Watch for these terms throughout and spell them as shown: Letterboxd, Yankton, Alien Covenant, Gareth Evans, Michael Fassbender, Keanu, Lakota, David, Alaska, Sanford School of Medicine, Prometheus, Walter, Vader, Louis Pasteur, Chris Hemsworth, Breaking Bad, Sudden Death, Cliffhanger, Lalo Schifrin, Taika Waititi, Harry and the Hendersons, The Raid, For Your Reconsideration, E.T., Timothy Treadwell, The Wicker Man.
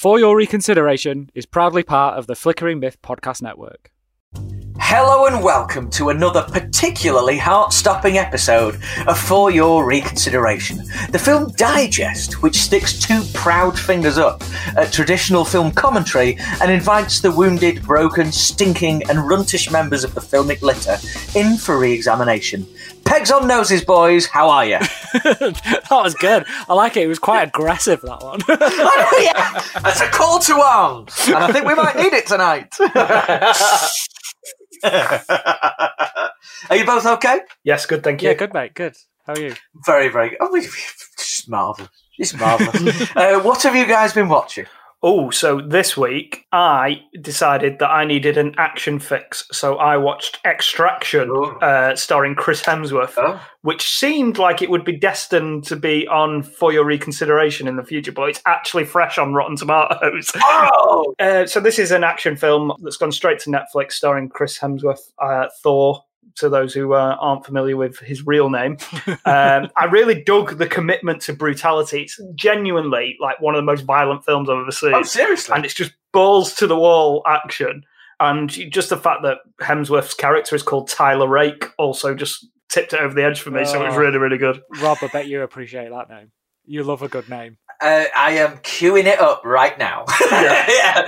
For Your Reconsideration is proudly part of the Flickering Myth Podcast Network. Hello and welcome to another particularly heart-stopping episode of For Your Reconsideration, the film digest which sticks two proud fingers up at traditional film commentary and invites the wounded, broken, stinking and runtish members of the filmic litter in for re-examination. Pegs on noses, boys. How are you? That was good. I like it. It was quite aggressive, that one. Oh, yeah. That's a call to arms, and I think we might need it tonight. Are you both okay? Yes, good, thank you. Yeah, good, mate, good. How are you? Very, very good. Oh, it's marvellous. It's marvellous. What have you guys been watching? Oh, so this week I decided that I needed an action fix, so I watched Extraction, starring Chris Hemsworth, which seemed like it would be destined to be on For Your Reconsideration in the future, but it's actually fresh on Rotten Tomatoes. Oh! So this is an action film that's gone straight to Netflix, starring Chris Hemsworth, Thor, to those who aren't familiar with his real name. I really dug the commitment to brutality. It's genuinely like one of the most violent films I've ever seen. Oh, seriously? And it's just balls to the wall action. And just the fact that Hemsworth's character is called Tyler Rake also just tipped it over the edge for me. So it was really, really good. Rob, I bet you appreciate that name. You love a good name. I am queuing it up right now. Yeah.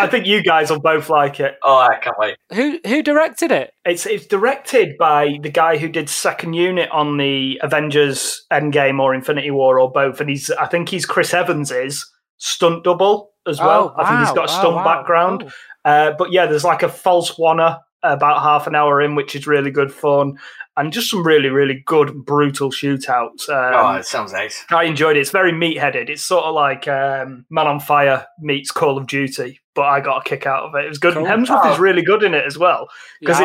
I think you guys will both like it. Oh, I can't wait. Who directed it? It's directed by the guy who did Second Unit on the Avengers Endgame or Infinity War or both, and I think he's Chris Evans's stunt double as well. I think he's got a stunt background. But yeah, there's like a false Werner about half an hour in, which is really good fun, and just some really, really good brutal shootouts. It sounds nice. I enjoyed it. It's very meat-headed. It's sort of like Man on Fire meets Call of Duty, but I got a kick out of it. It was good. Cool. And Hemsworth is really good in it as well, because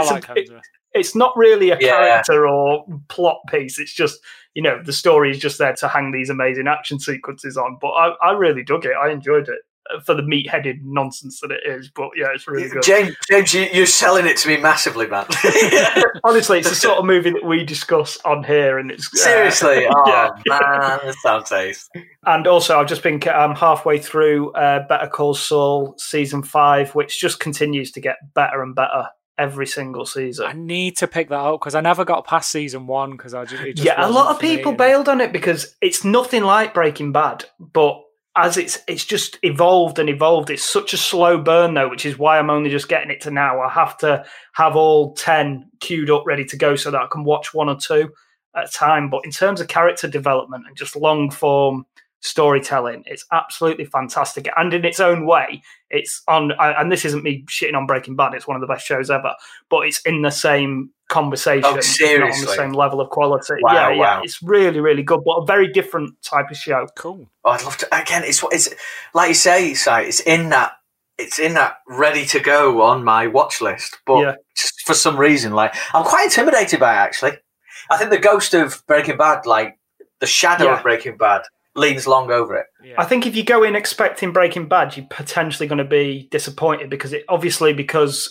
it's not really a character or plot piece. It's just, you know, the story is just there to hang these amazing action sequences on, but I really dug it. I enjoyed it for the meat-headed nonsense that it is, but yeah, it's really good. James, you're selling it to me massively, man. Honestly, it's the sort of movie that we discuss on here, and it's seriously. Man, that sounds nice. And also, I've just been halfway through Better Call Saul season 5, which just continues to get better and better every single season. I need to pick that up because I never got past season 1 because I just a lot of people bailed on it because it's nothing like Breaking Bad, but as it's just evolved and evolved. It's such a slow burn, though, which is why I'm only just getting it to now. I have to have all 10 queued up, ready to go, so that I can watch one or two at a time. But in terms of character development and just long-form storytelling, it's absolutely fantastic. And in its own way, it's on, and this isn't me shitting on Breaking Bad, it's one of the best shows ever, but it's in the same conversation, not on the same level of quality. Wow. It's really, really good, but a very different type of show. Cool. Oh, I'd love to. Again, it's like you say, it's in that ready to go on my watch list, but just for some reason, like, I'm quite intimidated by it, actually. I think the ghost of Breaking Bad, like the shadow of Breaking Bad, leans long over it. Yeah. I think if you go in expecting Breaking Bad, you're potentially going to be disappointed because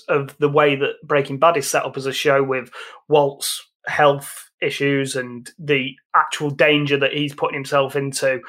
of the way that Breaking Bad is set up as a show with Walt's health issues and the actual danger that he's putting himself into.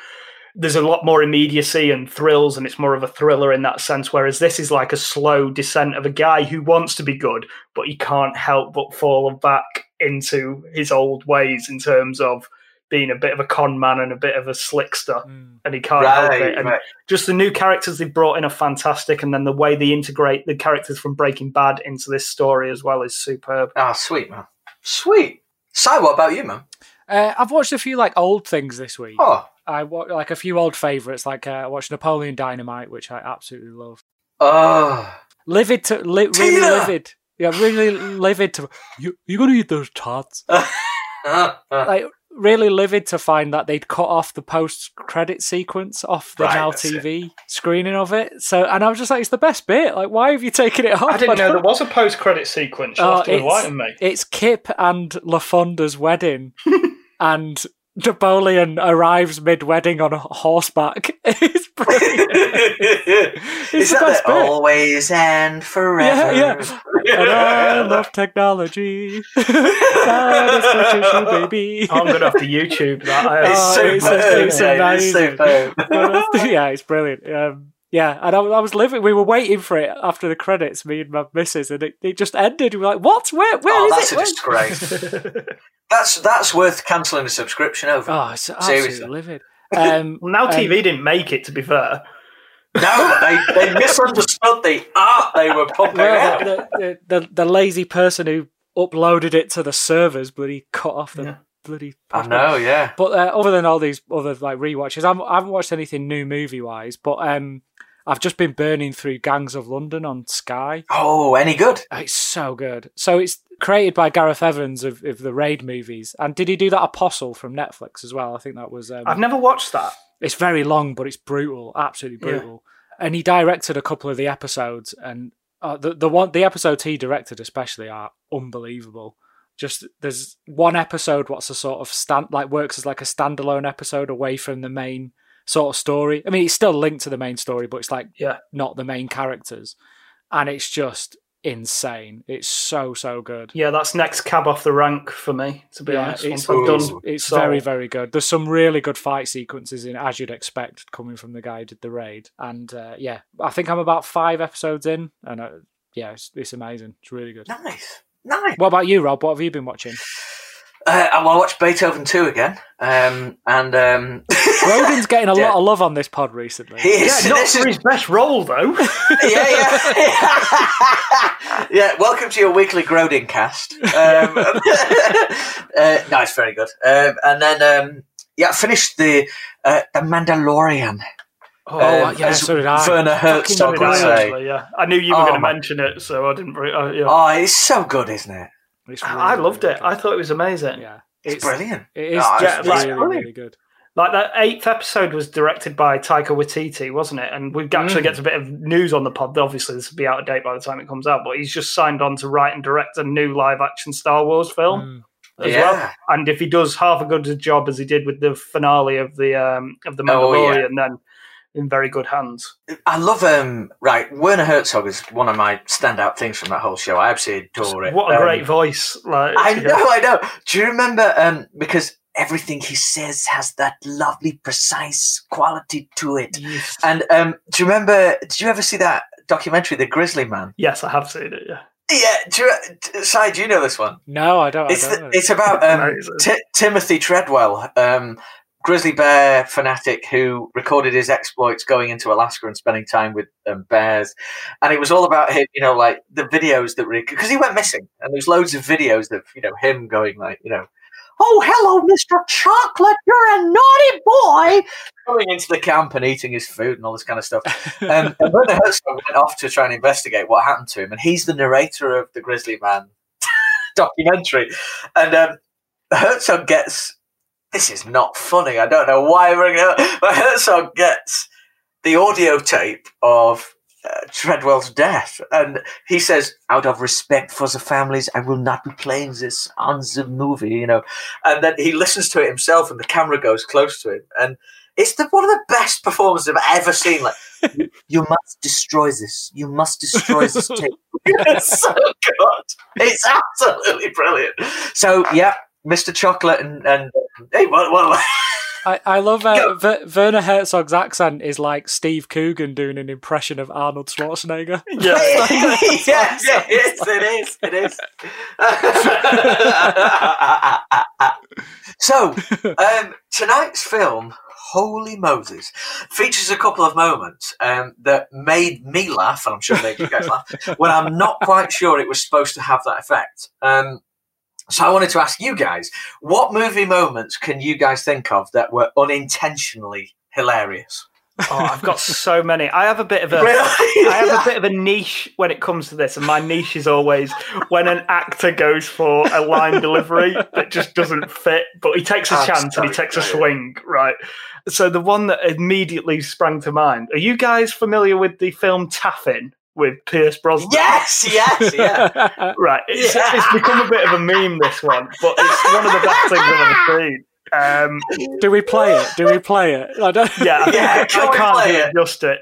There's a lot more immediacy and thrills, and it's more of a thriller in that sense, whereas this is like a slow descent of a guy who wants to be good, but he can't help but fall back into his old ways in terms of being a bit of a con man and a bit of a slickster, and he can't help it. And just the new characters they brought in are fantastic, and then the way they integrate the characters from Breaking Bad into this story as well is superb. Ah, sweet, man. Sweet. So, what about you, man? I've watched a few, like, old things this week. Oh. I watched, like, a few old favourites, like, I watched Napoleon Dynamite, which I absolutely love. Oh. Livid. Yeah, really livid to... You're going to eat those tarts? Like... Really livid to find that they'd cut off the post-credit sequence off the Now TV screening of it. So, and I was just like, it's the best bit. Like, why have you taken it off? I didn't know there was a post-credit sequence. It's Kip and LaFonda's wedding, and Napoleon arrives mid-wedding on horseback. It's brilliant. It's the best bit. Always and forever. Yeah. And I love technology. That is what you should be. I'm going to have to YouTube that. It's super. It's amazing. It's brilliant. Yeah, and I was living. We were waiting for it after the credits, me and my missus, and it just ended. We were like, "What? Where is it?" Oh, that's a disgrace. That's worth cancelling the subscription over. Oh, it's absolutely livid. Now TV didn't make it. To be fair, no, they misunderstood the art they were pumping out. The lazy person who uploaded it to the servers bloody cut off the bloody. I know, yeah. But other than all these other like rewatches, I haven't watched anything new movie wise, but I've just been burning through Gangs of London on Sky. Oh, any good? It's so good. So it's created by Gareth Evans of the Raid movies. And did he do that Apostle from Netflix as well? I think that was... I've never watched that. It's very long, but it's brutal. Absolutely brutal. Yeah. And he directed a couple of the episodes. And the episodes he directed especially are unbelievable. Just there's one episode what's a sort of... works as like a standalone episode away from the main... sort of story. I mean, it's still linked to the main story, but it's like not the main characters, and it's just insane. It's so good. Yeah, that's next cab off the rank for me. To be honest, it's very very good. There's some really good fight sequences in, as you'd expect, coming from the guy who did the Raid. And I think I'm about 5 episodes in, and it's amazing. It's really good. Nice. What about you, Rob? What have you been watching? Well, I watched Beethoven 2 again, and Rogan's getting a lot of love on this pod recently. He is. Yeah, not for his best role though. Yeah. Yeah. Welcome to your weekly Grodin cast. No, it's very good. And then, I finished the Mandalorian. So did I. Werner Herzog. I knew you were going to mention it, so I didn't. Oh, it's so good, isn't it? Really, I loved it. I thought it was amazing. Yeah, it's brilliant. It is really good. Like that 8th episode was directed by Taika Waititi, wasn't it? And we actually get a bit of news on the pod. Obviously, this will be out of date by the time it comes out. But he's just signed on to write and direct a new live-action Star Wars film as well. And if he does half a good a job as he did with the finale of the Mandalorian, then in very good hands. I love Werner Herzog is one of my standout things from that whole show. I absolutely adore it. What a great voice. Like, I know. Do you remember, because everything he says has that lovely, precise quality to it. Yes. And do you remember, did you ever see that documentary, The Grizzly Man? Yes, I have seen it, yeah. Yeah, Si, do you know this one? No, I don't. It's about Timothy Treadwell, grizzly bear fanatic who recorded his exploits going into Alaska and spending time with bears. And it was all about him, like the videos that were, because he went missing. And there's loads of videos of, him going like, oh, hello, Mr. Chocolate, you're a naughty boy. Going into the camp and eating his food and all this kind of stuff. And Werner Herzog went off to try and investigate what happened to him. And he's the narrator of the Grizzly Man documentary. And Herzog gets... This is not funny. I don't know why I'm bringing it up. But Herzog gets the audio tape of Treadwell's death. And he says, out of respect for the families, I will not be playing this on the movie, And then he listens to it himself and the camera goes close to him. And it's one of the best performances I've ever seen. Like, you must destroy this. You must destroy this tape. It's so good. It's absolutely brilliant. So, yeah. Mr. Chocolate and hey, well. I love Werner Herzog's accent is like Steve Coogan doing an impression of Arnold Schwarzenegger. It is. So, tonight's film, Holy Moses, features a couple of moments that made me laugh, and I'm sure they you guys laugh, when I'm not quite sure it was supposed to have that effect. So I wanted to ask you guys, what movie moments can you guys think of that were unintentionally hilarious? Oh, I've got so many. I have a bit of a, really? I have a bit of a niche when it comes to this, and my niche is always when an actor goes for a line delivery that just doesn't fit, but he takes a chance and he takes a swing, right? So the one that immediately sprang to mind. Are you guys familiar with the film Taffin? With Pierce Brosnan. Yes, yeah. Right. It's become a bit of a meme, this one, but it's one of the best things I've ever seen. Do we play it? I don't. Yeah, I can't adjust it.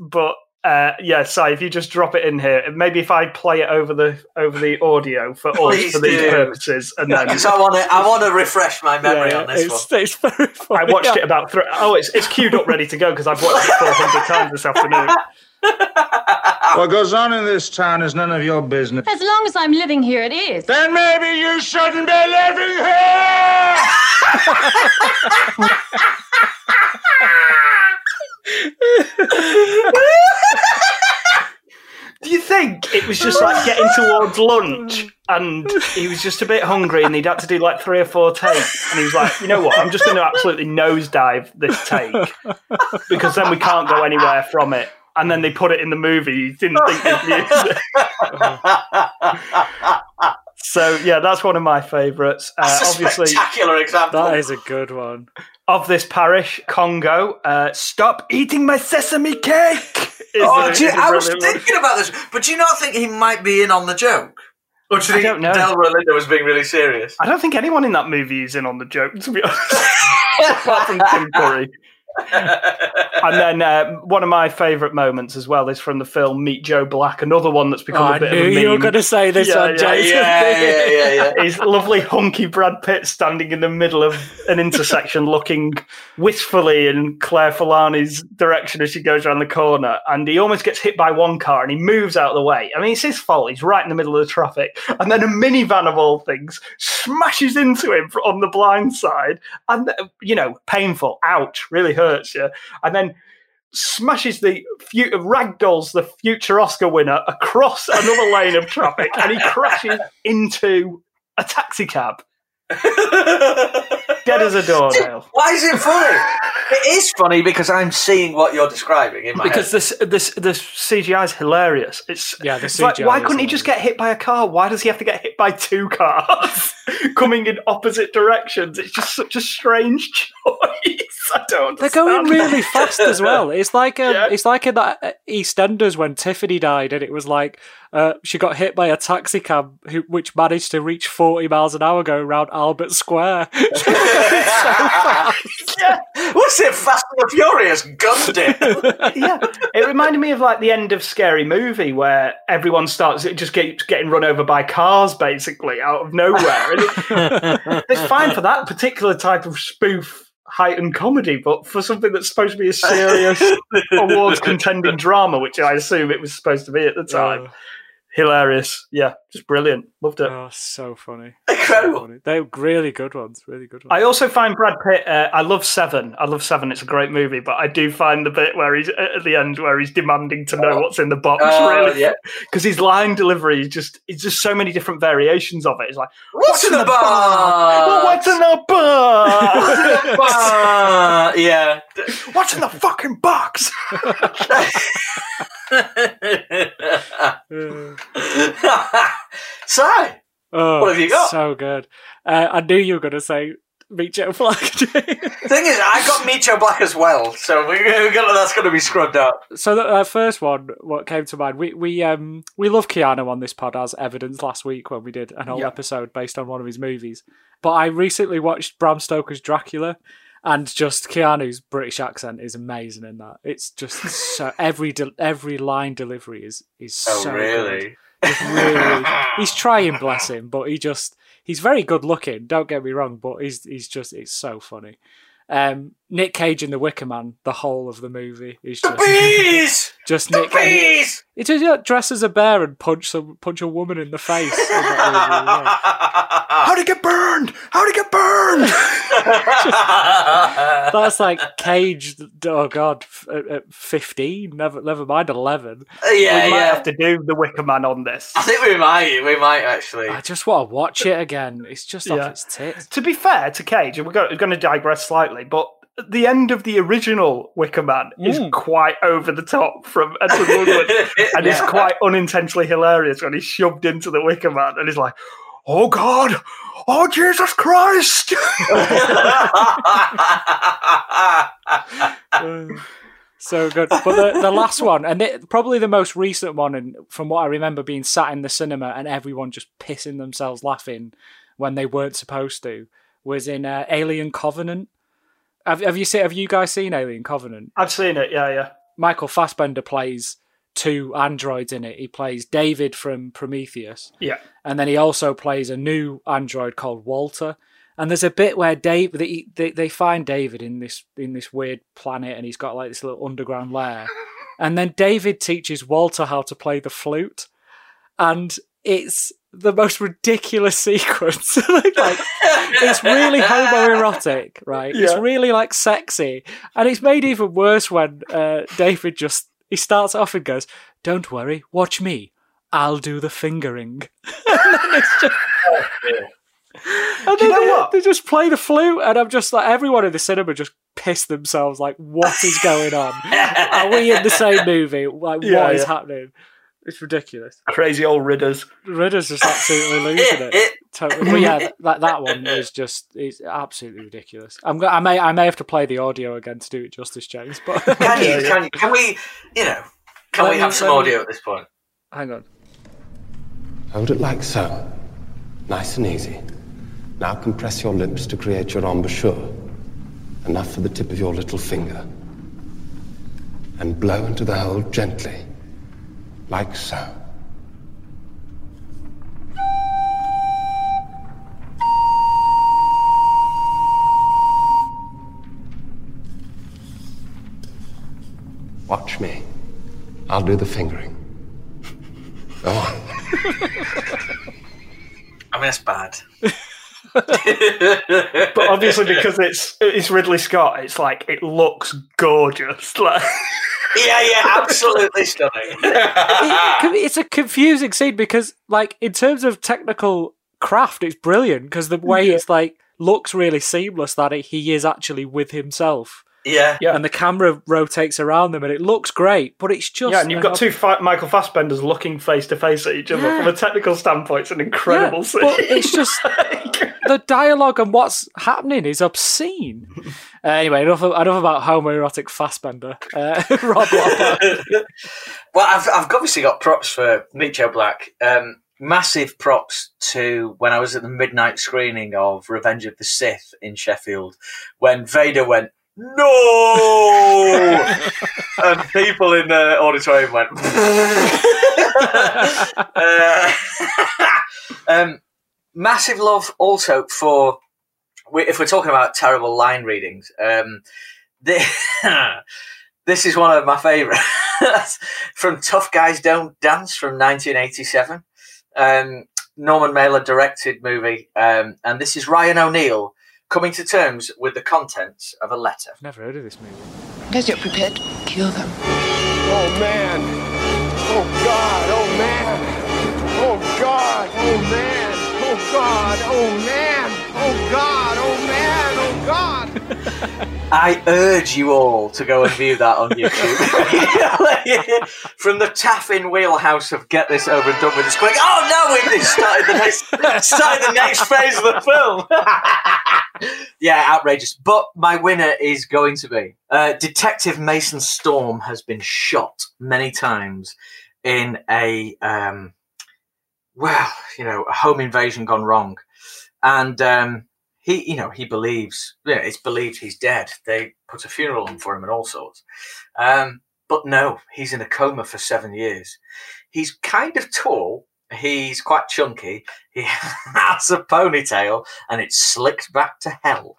But Yeah, Si, if you just drop it in here, maybe if I play it over the audio for us for these purposes, and then I want to refresh my memory on this one. It's very funny. I watched it about three. Oh, it's queued up, ready to go because I've watched it 400 times this afternoon. What goes on in this town is none of your business. As long as I'm living here, it is. Then maybe you shouldn't be living here. Do you think it was just like getting towards lunch and he was just a bit hungry and he'd had to do like 3 or 4 takes and he was like, you know what, I'm just going to absolutely nosedive this take because then we can't go anywhere from it, and then they put it in the movie. He didn't think they'd use it. So yeah, that's one of my favourites. That's a spectacular example. That is a good one. Of this parish, Congo. Stop eating my sesame cake. I was thinking about this, but do you not think he might be in on the joke? Or do you think Delroy Lindo was being really serious? I don't think anyone in that movie is in on the joke, to be honest. Apart from Tim Curry. And then one of my favourite moments as well is from the film Meet Joe Black, another one that's become a bit of a meme. You were going to say this one, Jason. Yeah. His lovely hunky Brad Pitt standing in the middle of an intersection looking wistfully in Claire Forlani's direction as she goes around the corner, and he almost gets hit by one car and he moves out of the way. I mean, it's his fault. He's right in the middle of the traffic, and then a minivan of all things smashes into him on the blind side, and, you know, painful. Ouch. Really hurts you. And then smashes ragdolls the future Oscar winner across another lane of traffic, and he crashes into a taxi cab. Dead as a doornail. Why is it funny? It is funny because I'm seeing what you're describing in my head. This CGI is hilarious. It's like, why couldn't he just get hit by a car? Why does he have to get hit by 2 cars coming in opposite directions? It's just such a strange choice. I don't understand. They're going really fast as well. It's like it's like in that EastEnders when Tiffany died, and it was like she got hit by a taxi cab which managed to reach 40 miles an hour going around Albert Square. It's so fast. Yeah. What's it? Fast and the Furious gunned it. Yeah, it reminded me of like the end of Scary Movie where everyone starts getting run over by cars basically out of nowhere. It's fine for that particular type of spoof heightened comedy, but for something that's supposed to be a serious awards contending drama, which I assume it was supposed to be at the time. Hilarious. Yeah, just brilliant. Loved it. Oh, so funny. Incredible. So funny. They're really good ones. Really good ones. I also find Brad Pitt, I love Seven. It's a great movie, but I do find the bit where he's at the end where he's demanding to know what's in the box, really. Because his line delivery is just so many different variations of it. It's like, what's in the box? What's in the box? What's in the box? Yeah. What's in the fucking box? So, what have you got? So good. I knew you were going to say Meet Joe Black. Thing is, I got Meet Joe Black as well, so that's going to be scrubbed out. So the first one, what came to mind, we love Keanu on this pod, as evidenced last week when we did an whole episode based on one of his movies. But I recently watched Bram Stoker's Dracula. And just Keanu's British accent is amazing in that. It's just so every line delivery is so really good. It's really he's trying, bless him, but he's very good looking. Don't get me wrong, but it's so funny. Nick Cage in The Wicker Man, the whole of the movie is just the bees. Just the Nick Cage. He just dresses as a bear and punch a woman in the face. In How to get burned? How to get burned? That's like Cage. Oh God, at 15. Never mind 11. Yeah, we might have to do The Wicker Man on this. I think we might actually. I just want to watch it again. It's just off its tits. To be fair to Cage, and we're going to digress slightly, but the end of the original Wicker Man is quite over the top from Edward Woodward, and it's quite unintentionally hilarious when he's shoved into the Wicker Man and he's like, oh God, oh Jesus Christ. So good. But the last one, and probably the most recent one, and from what I remember, being sat in the cinema and everyone just pissing themselves laughing when they weren't supposed to, was in Alien Covenant. Have you guys seen Alien Covenant? I've seen it, yeah. Michael Fassbender plays two androids in it. He plays David from Prometheus. Yeah. And then he also plays a new android called Walter. And there's a bit where Dave, they find David in this weird planet, and he's got like this little underground lair. And then David teaches Walter how to play the flute. And it's the most ridiculous sequence. like, it's really homoerotic, right? Yeah. It's really like sexy. And it's made even worse when David just, he starts off and goes, "Don't worry, watch me. I'll do the fingering." And then it's just... Oh, yeah. And then they just play the flute, and I'm just like, everyone in the cinema just pissed themselves. Like, what is going on? Are we in the same movie? Like, what is happening? It's ridiculous. Crazy old Ridders. Ridders is absolutely losing it. Totally. But yeah, that one is just—it's absolutely ridiculous. I may have to play the audio again to do it justice, James. But can we? You know, can we have some audio at this point? Hang on. Hold it like so, nice and easy. Now compress your lips to create your embouchure, enough for the tip of your little finger, and blow into the hole gently, like so. Watch me. I'll do the fingering. Go on. I mean, that's bad. But obviously, because it's Ridley Scott, it's like it looks gorgeous. Like... yeah, absolutely stunning. It's a confusing scene because, like, in terms of technical craft, it's brilliant because the way it's like looks really seamless that he is actually with himself. Yeah, and the camera rotates around them, and it looks great. But it's just and you've got two Michael Fassbenders looking face to face at each other. From a technical standpoint, it's an incredible scene. But it's just the dialogue and what's happening is obscene. Anyway, enough about homoerotic Fassbender. Rob, well, I've obviously got props for Meet Joe Black. Massive props to when I was at the midnight screening of Revenge of the Sith in Sheffield, when Vader went, "No!" and people in the auditorium went. Massive love also for, if we're talking about terrible line readings, this is one of my favourites from Tough Guys Don't Dance from 1987. Norman Mailer directed movie, and this is Ryan O'Neill coming to terms with the contents of a letter. I've never heard of this movie. Because you're prepared to kill them. Oh, man. Oh, God. Oh, man. Oh, God. Oh, man. Oh, God. Oh, man. Oh, God. Oh, man. Oh, God. I urge you all to go and view that on YouTube. From the taffin wheelhouse of get this over and done with. It's quick. Oh, no, we've started the next phase of the film. Yeah, outrageous. But my winner is going to be Detective Mason Storm has been shot many times in a a home invasion gone wrong, and he believes it's believed he's dead. They put a funeral on for him and all sorts, but no, he's in a coma for 7 years. He's kind of tall. He's quite chunky. He has a ponytail, and it's slicked back to hell.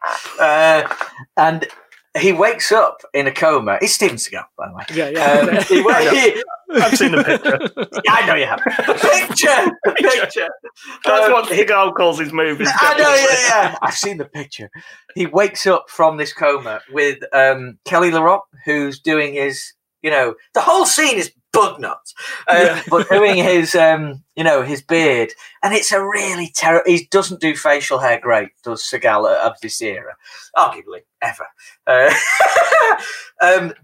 And he wakes up in a coma. It's Steven Seagal, by the way. Yeah. I've seen the picture. I know you have. The picture. That's what Seagal calls his movies. Definitely. I know. Yeah. I've seen the picture. He wakes up from this coma with Kelly LaRocque, who's doing his. The whole scene is bug nuts, but doing his, his beard, and it's a really terrible. He doesn't do facial hair great, does Seagal of this era, arguably ever.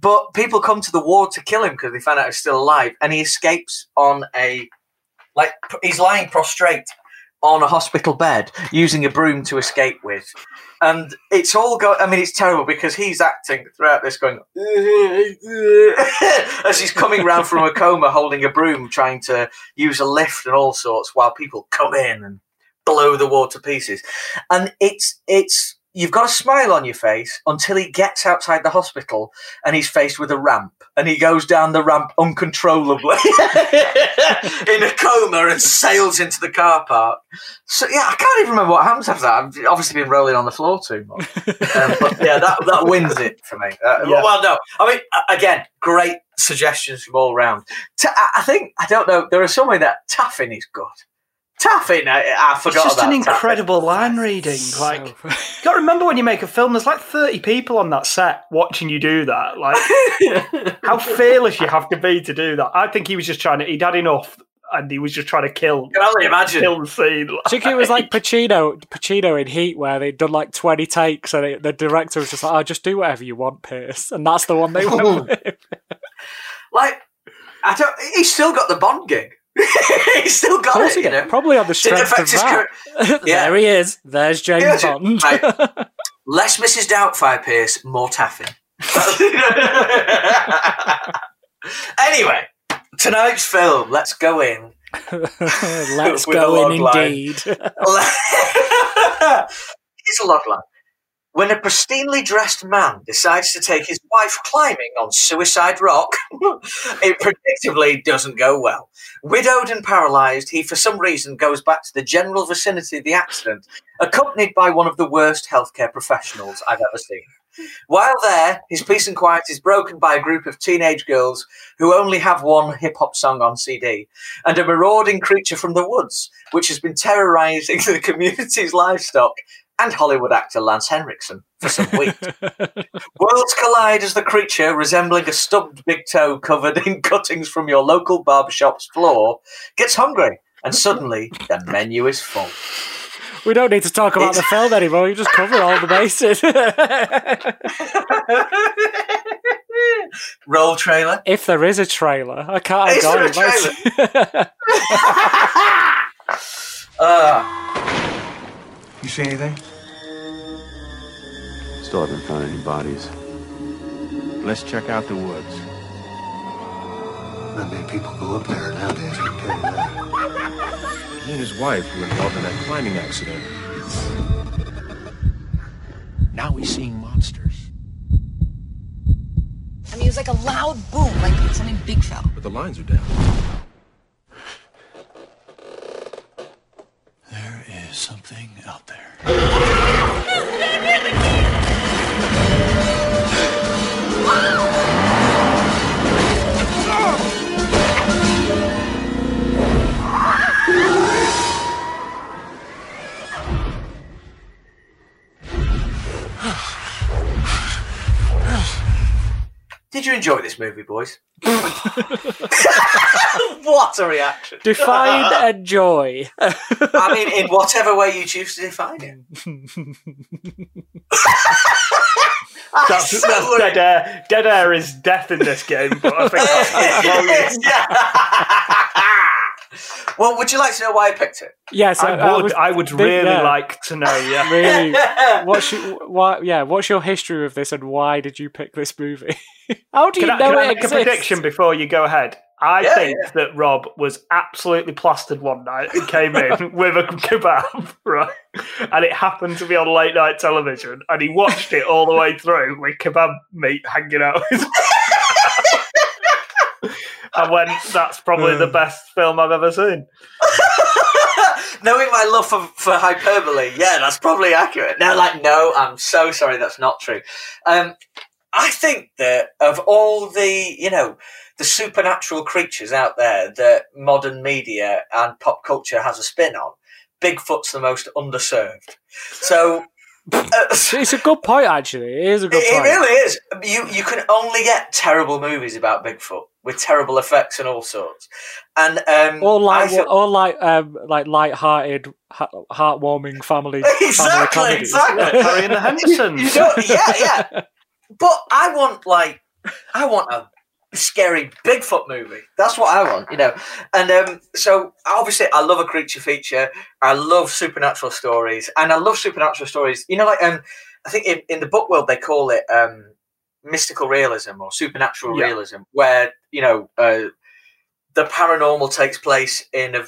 But people come to the ward to kill him because they found out he's still alive, and he escapes on he's lying prostrate on a hospital bed using a broom to escape with. And it's all it's terrible because he's acting throughout this going as he's coming round from a coma holding a broom trying to use a lift and all sorts while people come in and blow the ward to pieces. And it's you've got a smile on your face until he gets outside the hospital and he's faced with a ramp and he goes down the ramp uncontrollably in a coma and sails into the car park. So, yeah, I can't even remember what happens after that. I've obviously been rolling on the floor too much. But, yeah, that wins it for me. Yeah. Well, no. I mean, again, great suggestions from all round. I think, I don't know, there is some way that Taffin is good. Taffin, I forgot about that. It's just an incredible line reading. Like, you got to remember when you make a film, there's like 30 people on that set watching you do that. Like, how fearless you have to be to do that. I think he was just trying to, he'd had enough and he was just trying to kill. Can only imagine. Kill the scene. Like. I think it was like Pacino in Heat, where they'd done like 20 takes and the director was just like, oh, just do whatever you want, Pierce. And that's the one they went with. Like, he's still got the Bond gig. He's still got it, you know. Probably on the strength of that. Yeah. There he is. There's James Bond. Right. Less Mrs. Doubtfire, Pierce, more Taffin. Anyway, tonight's film, let's go in. Let's go in indeed. Here's a log line. When a pristinely dressed man decides to take his wife climbing on Suicide Rock, it predictably doesn't go well. Widowed and paralysed, he for some reason goes back to the general vicinity of the accident, accompanied by one of the worst healthcare professionals I've ever seen. While there, his peace and quiet is broken by a group of teenage girls who only have one hip-hop song on CD, and a marauding creature from the woods, which has been terrorising the community's livestock, and Hollywood actor Lance Henriksen for some weeks. Worlds collide as the creature, resembling a stubbed big toe covered in cuttings from your local barbershop's floor, gets hungry, and suddenly the menu is full. We don't need to talk about the film anymore. We've just covered all the bases. Roll trailer. If there is a trailer. I can't. Is there a trailer? You see anything? Still haven't found any bodies. Let's check out the woods. Not many people go up there nowadays. He and his wife were involved in that climbing accident. Now he's seeing monsters. I mean, it was like a loud boom, like something big fell. But the lines are down. There is something out there. Did you enjoy this movie, boys? What a reaction. Define enjoy. I mean, in whatever way you choose to define it. That's dead air. Dead air is death in this game, but I think that's wrong. Well, would you like to know why I picked it? Yes, I would really like to know. Yeah, really. What's your history of this, and why did you pick this movie? How do you know it exists? Can I make a prediction before you go ahead? I think that Rob was absolutely plastered one night and came in with a kebab, right? And it happened to be on late night television, and he watched it all the way through with kebab meat hanging out. I went, that's probably the best film I've ever seen. Knowing my love for hyperbole, yeah, that's probably accurate. Now, no, I'm so sorry, that's not true. I think that of all the, the supernatural creatures out there that modern media and pop culture has a spin on, Bigfoot's the most underserved. So it's a good point, actually. It is a good point. It really is. You can only get terrible movies about Bigfoot with terrible effects and all sorts, and light-hearted, heartwarming family. Exactly. Harry and the Hendersons. Yeah. But I want a scary Bigfoot movie. That's what I want, And so obviously I love a creature feature. I love supernatural stories, I think in the book world they call it mystical realism or supernatural realism, where the paranormal takes place in a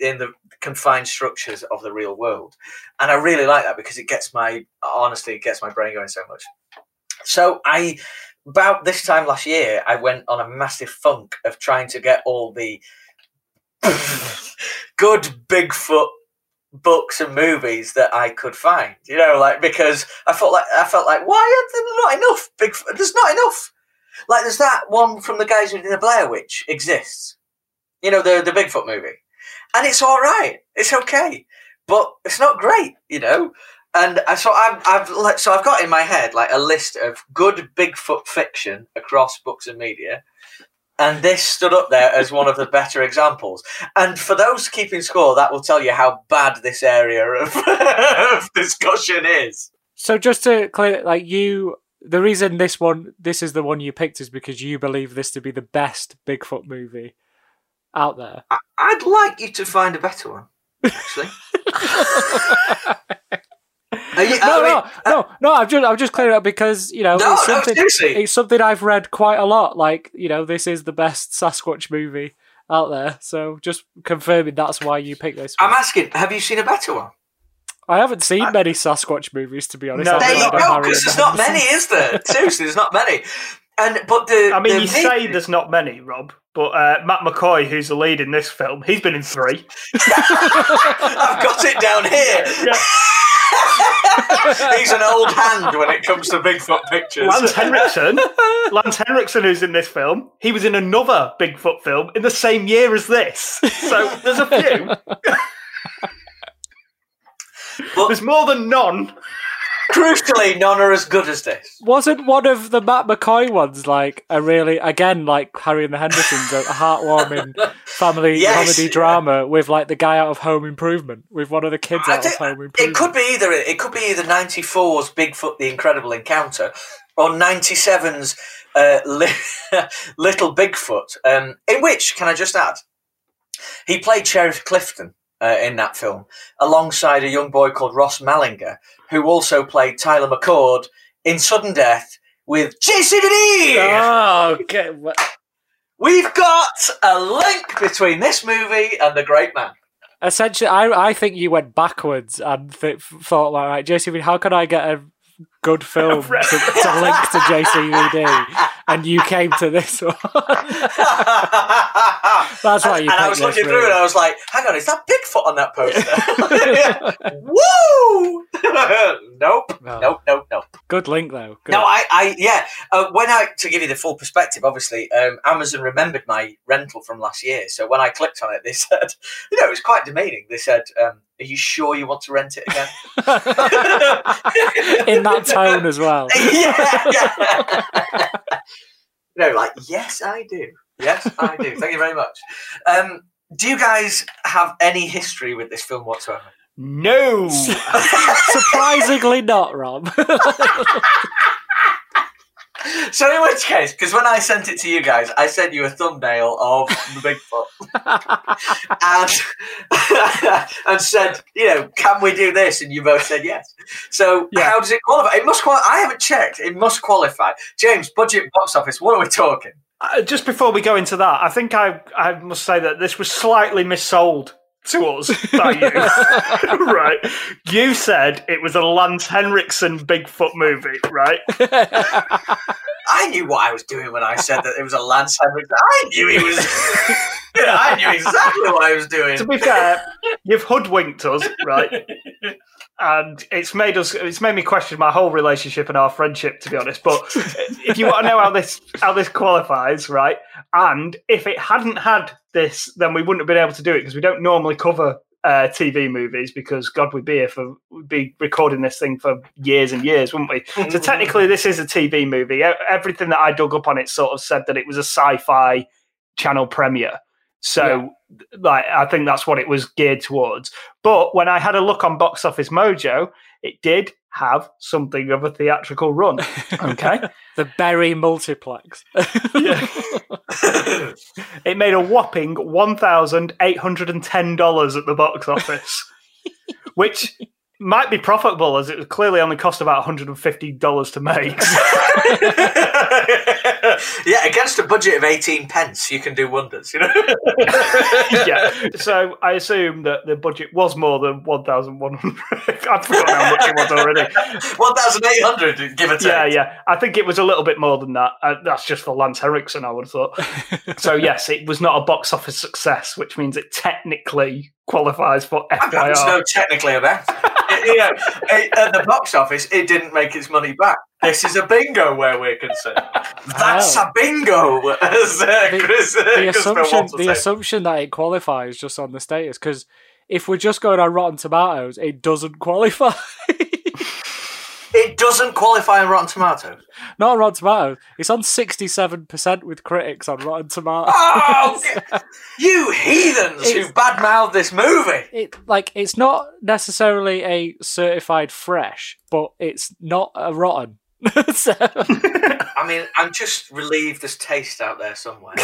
in the confined structures of the real world, and I really like that because it gets my it gets my brain going so much. So I, about this time last year, I went on a massive funk of trying to get all the good Bigfoot books and movies that I could find, you know, like, because I felt like why are there not enough Bigfoot? There's not enough. Like, there's that one from the guys who did the Blair Witch exists, you know, the Bigfoot movie, and it's all right, it's okay, but it's not great, you know. And so I've got in my head like a list of good Bigfoot fiction across books and media, and this stood up there as one of the better examples. And for those keeping score, that will tell you how bad this area of, of discussion is. So just to clear, like, you. The reason this is the one you picked is because you believe this to be the best Bigfoot movie out there. I'd like you to find a better one, actually. I'm just clearing it up because, you know, it's something I've read quite a lot. Like, you know, this is the best Sasquatch movie out there. So just confirming that's why you picked this one. I'm asking, have you seen a better one? I haven't seen many Sasquatch movies, to be honest. No, because there's not many, is there? Seriously, there's not many. You say there's not many, Rob, but Matt McCoy, who's the lead in this film, he's been in 3. I've got it down here. Yeah. He's an old hand when it comes to Bigfoot pictures. Lance Henriksen, who's in this film, he was in another Bigfoot film in the same year as this. So there's a few. But there's more than none. Crucially, none are as good as this. Wasn't one of the Matt McCoy ones like a really, again, like Harry and the Hendersons, a heartwarming family comedy drama with like the guy out of Home Improvement, with one of the kids out of Home Improvement? It could be either 94's Bigfoot: The Incredible Encounter or 97's Little Bigfoot. In which, can I just add, he played Sheriff Clifton. In that film, alongside a young boy called Ross Malinger, who also played Tyler McCord in Sudden Death with JCVD. Oh, okay. We've got a link between this movie and The Great Man. Essentially, I think you went backwards and thought, like, right, JCVD, how can I get a good film to link to JCVD? And you came to this one. That's why you. And I was looking through and I was like, hang on, is that Bigfoot on that poster? Woo! Nope. Good link, though. Good. No, to give you the full perspective, obviously, Amazon remembered my rental from last year. So when I clicked on it, they said, you know, it was quite demeaning. They said, are you sure you want to rent it again? In that tone as well. Yeah. No, like, yes, I do. Yes, I do. Thank you very much. Do you guys have any history with this film whatsoever? No. Surprisingly not, Rob. So in which case, because when I sent it to you guys, I sent you a thumbnail of the Bigfoot and said, you know, can we do this? And you both said yes. So How does it qualify? It must qualify. I haven't checked. It must qualify. James, budget, box office. What are we talking? Just before we go into that, I think I must say that this was slightly missold to us by you. Right. You said it was a Lance Henriksen Bigfoot movie, right? I knew what I was doing when I said that it was a Lance Henriksen. I knew exactly what I was doing. To be fair, you've hoodwinked us, right? And it's made me question my whole relationship and our friendship, to be honest. But if you want to know how this qualifies, right? And if it hadn't had this, then we wouldn't have been able to do it because we don't normally cover TV movies because, God, we'd be recording this thing for years and years, wouldn't we? So technically this is a TV movie. Everything that I dug up on it sort of said that it was a Sci-Fi Channel premiere. So, I think that's what it was geared towards. But when I had a look on Box Office Mojo, it did have something of a theatrical run. Okay, the Berry Multiplex. It made a whopping $1,810 at the box office, which might be profitable, as it clearly only cost about $150 to make. Yeah, against a budget of 18 pence, you can do wonders, you know. Yeah. So I assume that the budget was more than 1,100. I forgot how much it was already. 1,800, give or take. Yeah, yeah. I think it was a little bit more than that. That's just for Lance Henriksen, I would have thought. So yes, it was not a box office success, which means it technically qualifies for FIR. There's no technically about it. You know, at the box office, it didn't make its money back. This is a bingo where we're concerned. That's a bingo, as Chris, the assumption that it qualifies just on the status, because if we're just going on Rotten Tomatoes, it doesn't qualify. It doesn't qualify on Rotten Tomatoes. Not on Rotten Tomatoes. It's on 67% with critics on Rotten Tomatoes. Oh, you heathens who badmouthed this movie! It's not necessarily a certified fresh, but it's not a rotten. So. I mean, I'm just relieved there's taste out there somewhere.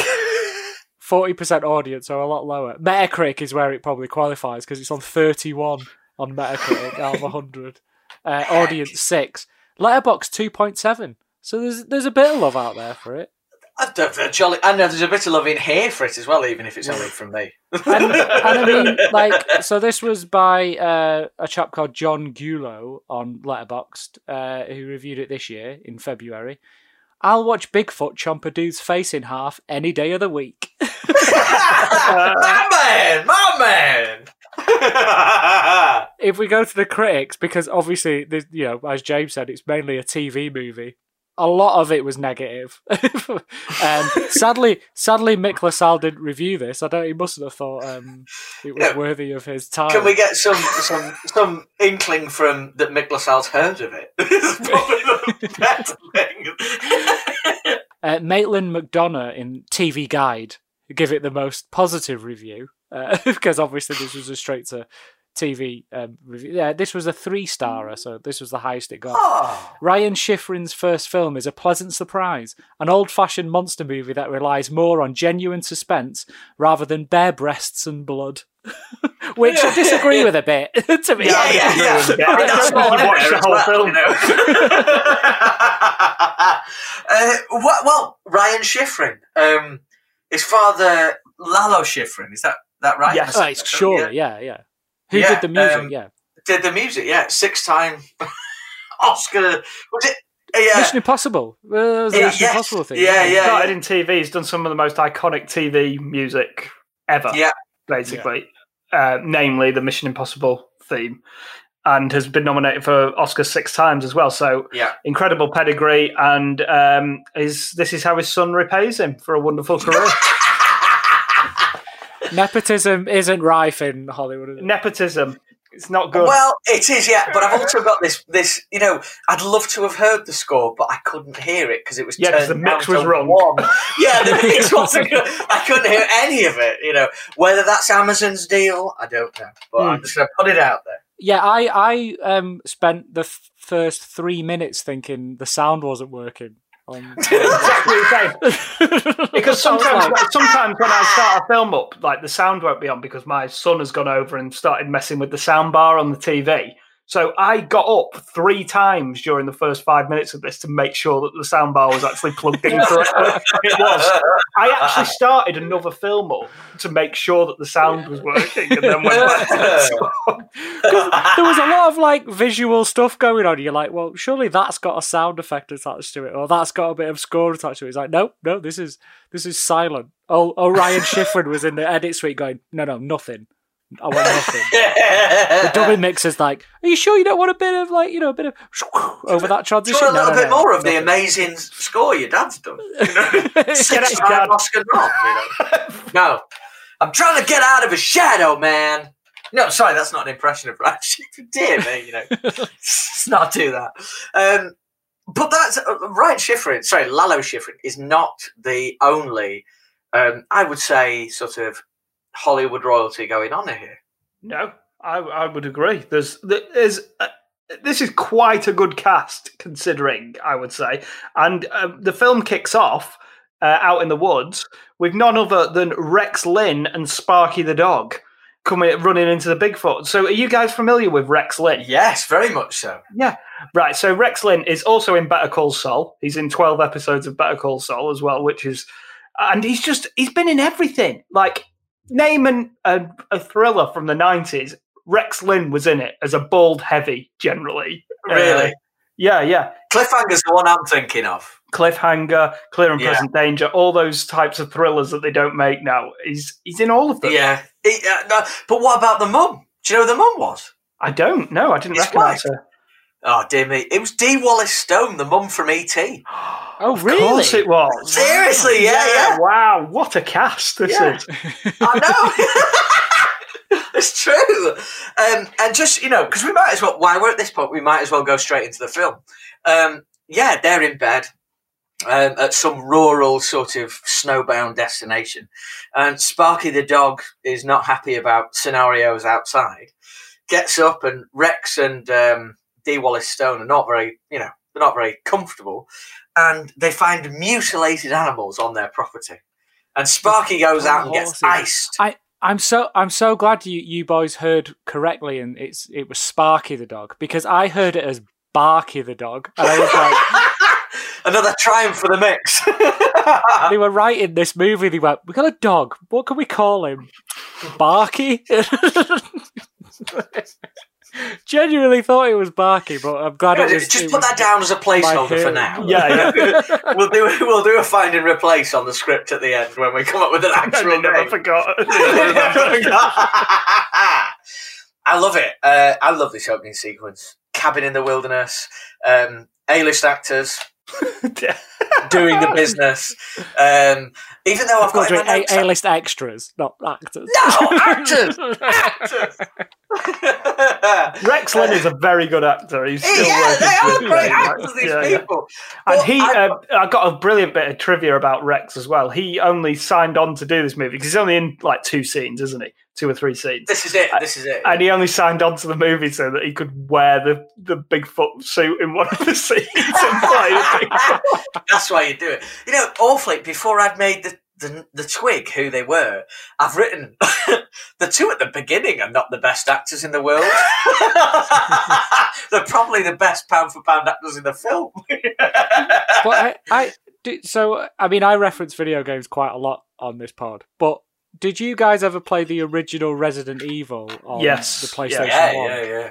40% audience, so a lot lower. Metacritic is where it probably qualifies, because it's on 31 on Metacritic out of 100. Audience 6, Letterboxd 2.7. So there's a bit of love out there for it. I know there's a bit of love in here for it as well, even if it's only from me. and I mean, so this was by a chap called John Gulo on Letterboxd, who reviewed it this year in February. I'll watch Bigfoot chomp a dude's face in half any day of the week. My man. If we go to the critics, because obviously, you know, as James said, it's mainly a TV movie. A lot of it was negative. Sadly, Mick LaSalle didn't review this. He mustn't have thought it was worthy of his time. Can we get some inkling from that Mick LaSalle's heard of it? This is probably the best thing. Maitland McDonough in TV Guide give it the most positive review. Because obviously this was a straight to TV review. Yeah, this was a 3-starer, so this was the highest it got. Oh. Ryan Schifrin's first film is a pleasant surprise, an old-fashioned monster movie that relies more on genuine suspense rather than bare breasts and blood. Which I disagree with a bit. To me, that's why you watch the whole film. You know? Well, Ryan Schifrin, his father Lalo Schifrin, is that right? Yes, sure. Yeah. Who did the music? Did the music? Yeah, 6-time Oscar. Was it? Yeah. Mission Impossible. Mission Impossible thing. Yeah. Started in TV. He's done some of the most iconic TV music ever. Yeah, basically, namely the Mission Impossible theme, and has been nominated for Oscar 6 times as well. So, incredible pedigree, and this is how his son repays him for a wonderful career. Nepotism isn't rife in Hollywood, is it? Nepotism. It's not good. Well, it is, yeah, but I've also got this, you know, I'd love to have heard the score, but I couldn't hear it because it was turned down. Yeah, the mix was wrong. The mix wasn't good. I couldn't hear any of it, you know. Whether that's Amazon's deal, I don't know, but I'm just going to put it out there. Yeah, I spent the first 3 minutes thinking the sound wasn't working. Exactly the same. Because sometimes when I start a film up, like the sound won't be on because my son has gone over and started messing with the sound bar on the TV. So I got up 3 times during the first 5 minutes of this to make sure that the sound bar was actually plugged in correctly. It was. I actually started another film up to make sure that the sound was working, and then went back to the song. There was a lot of visual stuff going on. You're like, well, surely that's got a sound effect attached to it, or that's got a bit of score attached to it. It's like, no, this is silent. Oh, Ryan Schifrin was in the edit suite going, no, nothing. I want nothing. The dubbing mixer's like, are you sure you don't want a bit of a bit of over that transition? You want a little bit more of the amazing score your dad's done. You know? Get out, Oscar Rob, you know? No, I'm trying to get out of a shadow, man. No, sorry, that's not an impression of Ryan Schifrin. Dear me, you know, let's not do that. But that's Ryan Schifrin. Sorry, Lalo Schifrin is not the only. I would say sort of Hollywood royalty going on here. No, I would agree. This is quite a good cast, considering, I would say. And the film kicks off out in the woods with none other than Rex Linn and Sparky the dog. coming running into the Bigfoot. So are you guys familiar with Rex Linn? Yes, very much so. Yeah. Right, so Rex Linn is also in Better Call Saul. He's in 12 episodes of Better Call Saul as well, which is... And he's been in everything. Like, name a thriller from the 90s. Rex Linn was in it as a bald heavy, generally. Really? Yeah. Cliffhanger's the one I'm thinking of. Cliffhanger, Clear and Present Danger, all those types of thrillers that they don't make now. He's in all of them. Yeah. But what about the mum? Do you know who the mum was? I don't know. I didn't recognise her. Oh, dear me. It was Dee Wallace Stone, the mum from E.T. Oh, really? Of course it was. Seriously, yeah. Wow, what a cast this is. I know. It's true. And just, you know, because we might as well, while we're at this point, we might as well go straight into the film. They're in bed at some rural sort of snowbound destination. And Sparky the dog is not happy about scenarios outside. Gets up and Rex and... Dee Wallace Stone are not very, they're not very comfortable, and they find mutilated animals on their property. And Sparky goes out and gets iced. I'm so glad you boys heard correctly, and it was Sparky the dog, because I heard it as Barky the dog, and I was like. Another triumph for the mix. They were writing this movie. They went, "We got a dog. What can we call him? Barky." Genuinely thought it was Barky, but I'm glad it was. Just put that down as a placeholder for now. Yeah. We'll do a find and replace on the script at the end when we come up with an actual name. I forgot. I love it. I love this opening sequence. Cabin in the wilderness. A-list actors doing the business. Even though I've got in my notes, A-list extras, not actors. No, actors. Rex Linn is a very good actor. He's still they are great actors. These people. And I got a brilliant bit of trivia about Rex as well. He only signed on to do this movie because he's only in like two scenes, isn't he? Two or three scenes. This is it. And he only signed on to the movie so that he could wear the Bigfoot suit in one of the scenes. And play the That's why you do it. You know, awfully, before I'd made the twig who they were, I've written, the two at the beginning are not the best actors in the world. They're probably the best pound-for-pound actors in the film. But I reference video games quite a lot on this pod, but did you guys ever play the original Resident Evil on the PlayStation 1? Yeah.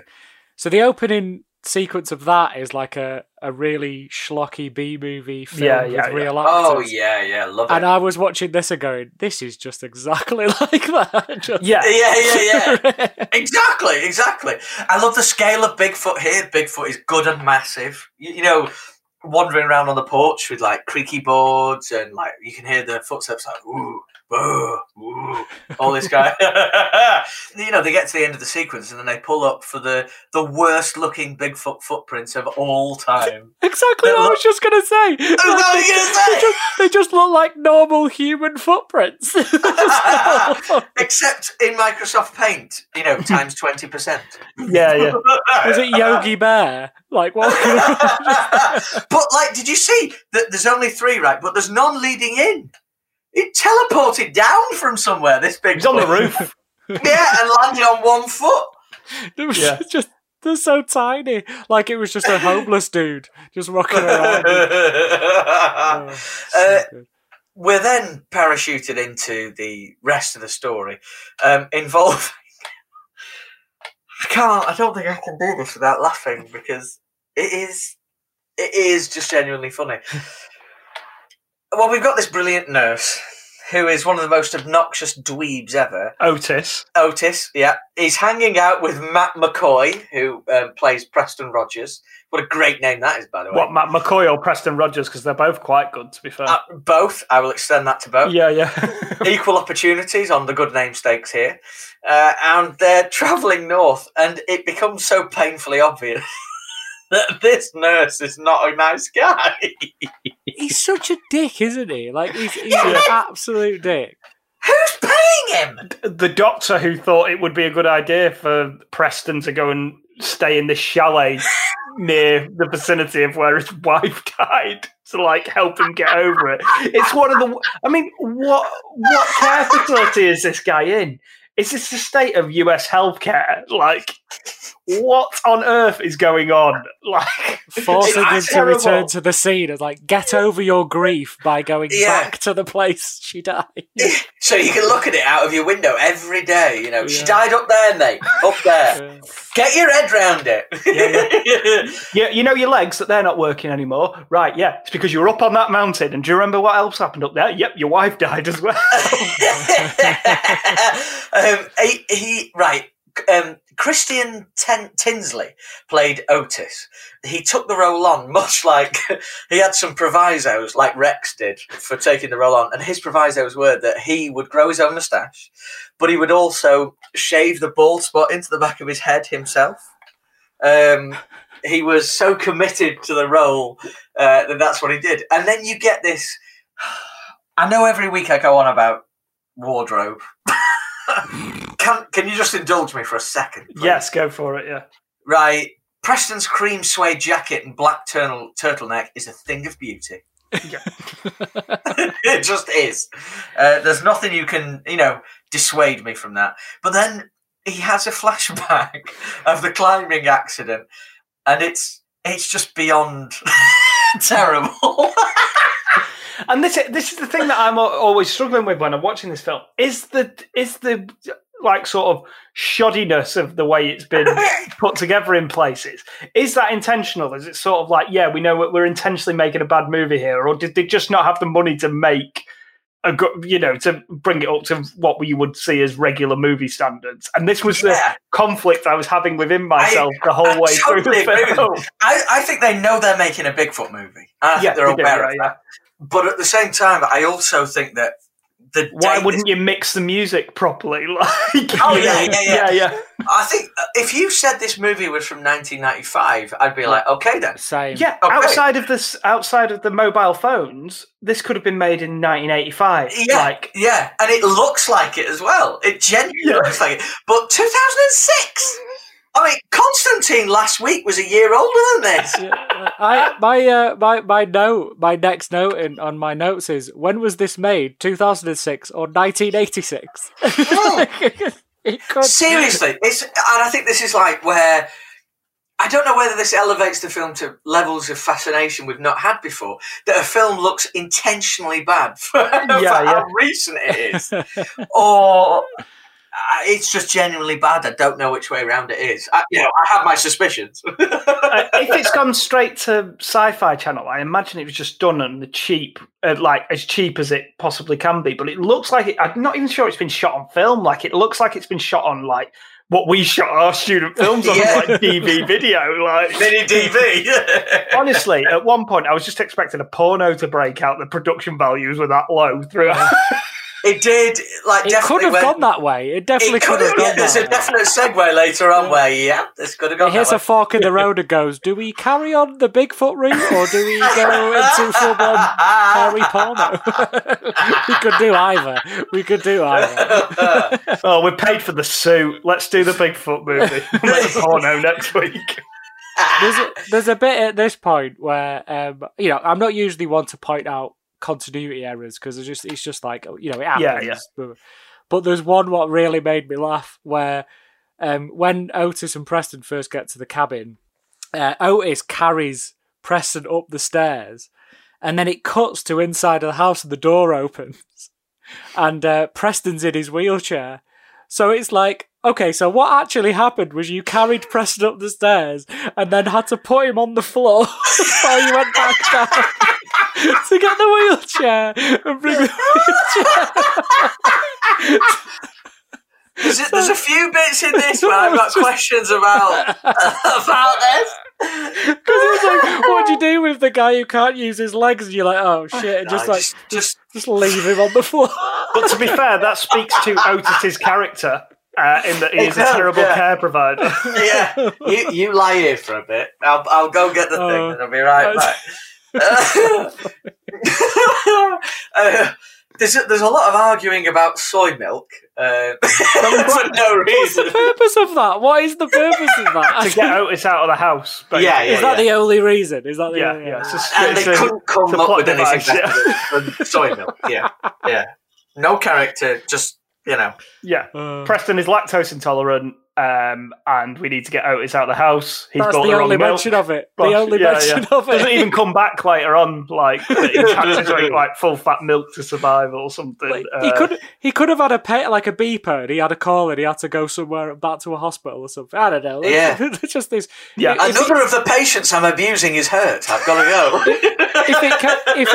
So the opening sequence of that is like a really schlocky B-movie film with real actors. Oh, yeah, love it. And I was watching this and going, this is just exactly like that. Yeah. Exactly. I love the scale of Bigfoot here. Bigfoot is good and massive. You know... Wandering around on the porch with like creaky boards and like you can hear the footsteps like ooh, ooh, ooh, all this guy. They get to the end of the sequence and then they pull up for the worst looking Bigfoot footprints of all time. Exactly what I was just gonna say. They just look like normal human footprints. Except in Microsoft Paint, times 20%. Yeah. Was it Yogi Bear? Like what? But, like, did you see that there's only three, right? But there's none leading in. It teleported down from somewhere, this big. He's on the roof. And landed on one foot. It was just, they're so tiny. Like, it was just a homeless dude just rocking around. We're then parachuted into the rest of the story, involving... I don't think I can do this without laughing, because it is just genuinely funny. Well, we've got this brilliant nurse who is one of the most obnoxious dweebs ever. Otis, yeah. He's hanging out with Matt McCoy, who plays Preston Rogers. What a great name that is, by the way. What, Matt McCoy or Preston Rogers? Because they're both quite good, to be fair. Both. I will extend that to both. Yeah. Equal opportunities on the good name stakes here. And they're travelling north, and it becomes so painfully obvious that this nurse is not a nice guy. He's such a dick, isn't he? Like, he's an absolute dick. Who's paying him? The doctor who thought it would be a good idea for Preston to go and stay in this chalet near the vicinity of where his wife died to, like, help him get over it. It's one of the... I mean, what care facility is this guy in? is this the state of US healthcare? Like, what on earth is going on? Like, forcing him to return to the scene and like get over your grief by going back to the place she died. So you can look at it out of your window every day. You know, she died up there, mate. Up there. Get your head round it. You know your legs that they're not working anymore, right? Yeah, it's because you were up on that mountain. And do you remember what else happened up there? Yep, your wife died as well. Christian Tinsley played Otis. He took the role on, much like he had some provisos, like Rex did, for taking the role on. And his provisos were that he would grow his own moustache, but he would also shave the bald spot into the back of his head himself. He was so committed to the role that that's what he did. And then you get this... I know every week I go on about wardrobe. Can you just indulge me for a second, please? Yes, go for it, yeah. Right. Preston's cream suede jacket and black turtleneck is a thing of beauty. Yeah. It just is. There's nothing you can, dissuade me from that. But then he has a flashback of the climbing accident, and it's just beyond terrible. And this is the thing that I'm always struggling with when I'm watching this film is the like sort of shoddiness of the way it's been put together in places. Is that intentional? Is it sort of like, we know we're intentionally making a bad movie here, or did they just not have the money to make a good, to bring it up to what we would see as regular movie standards? And this was the conflict I was having within myself the whole way through the film. I think they know they're making a Bigfoot movie. I think they're aware of that. But at the same time, I also think that why wouldn't you mix the music properly? Like, yeah. I think if you said this movie was from 1995, I'd be like, okay then. Same. Yeah, okay. Outside of the mobile phones, this could have been made in 1985. Yeah, and it looks like it as well. It genuinely looks like it. But 2006. I mean, Constantine last week was a year older than this. Yeah, my next note on my notes is, when was this made? 2006 or 1986? Seriously, and I think this is like where I don't know whether this elevates the film to levels of fascination we've not had before. That a film looks intentionally bad for how recent it is, or. It's just genuinely bad. I don't know which way around it is. I have my suspicions. If it's gone straight to Sci-Fi Channel, I imagine it was just done on the cheap, as cheap as it possibly can be. But it looks like it. I'm not even sure it's been shot on film. Like, it looks like it's been shot on like what we shot our student films on, like DV video, like mini DV. Honestly, at one point, I was just expecting a porno to break out. The production values were that low throughout. It did, like, it definitely. It could have gone that way. It definitely could have gone that way. There's a definite segue later on where, this could have gone that way. Here's a fork in the road and goes, do we carry on the Bigfoot route or do we go into full-blown Harry porno? We could do either. Oh, we're paid for the suit. Let's do the Bigfoot movie. Make the porno next week. There's a bit at this point where, I'm not usually one to point out continuity errors because it's just like, it happens. Yeah. But there's one what really made me laugh where when Otis and Preston first get to the cabin, Otis carries Preston up the stairs and then it cuts to inside of the house and the door opens and Preston's in his wheelchair. So it's like, okay, so what actually happened was you carried Preston up the stairs and then had to put him on the floor while you went back down. To get the wheelchair and bring the wheelchair. There's a few bits in this where I've got questions about this. Because it's like, what do you do with the guy who can't use his legs? And you're like, oh shit, and just leave him on the floor. But to be fair, that speaks to Otis's character. In that he is a terrible care provider. Yeah, you lie here for a bit. I'll go get the thing and I'll be right back. There's a lot of arguing about soy milk for no reason. What's the purpose of that? What is the purpose of that? To get Otis out of the house. Is that the only reason? Is that the only reason? And they couldn't come up with anything better than soy milk. No character, just you know. Yeah. Preston is lactose intolerant, and we need to get Otis out of the house. He's got the only mention of it. The only mention of it. Doesn't even come back later on, like, that he had to drink, like, full-fat milk to survive or something. Like, he could have had a pet, like a beeper, and he had a call and he had to go somewhere back to a hospital or something. I don't know. Yeah. Just this. Yeah. Another of the patients I'm abusing is hurt. I've got to go. If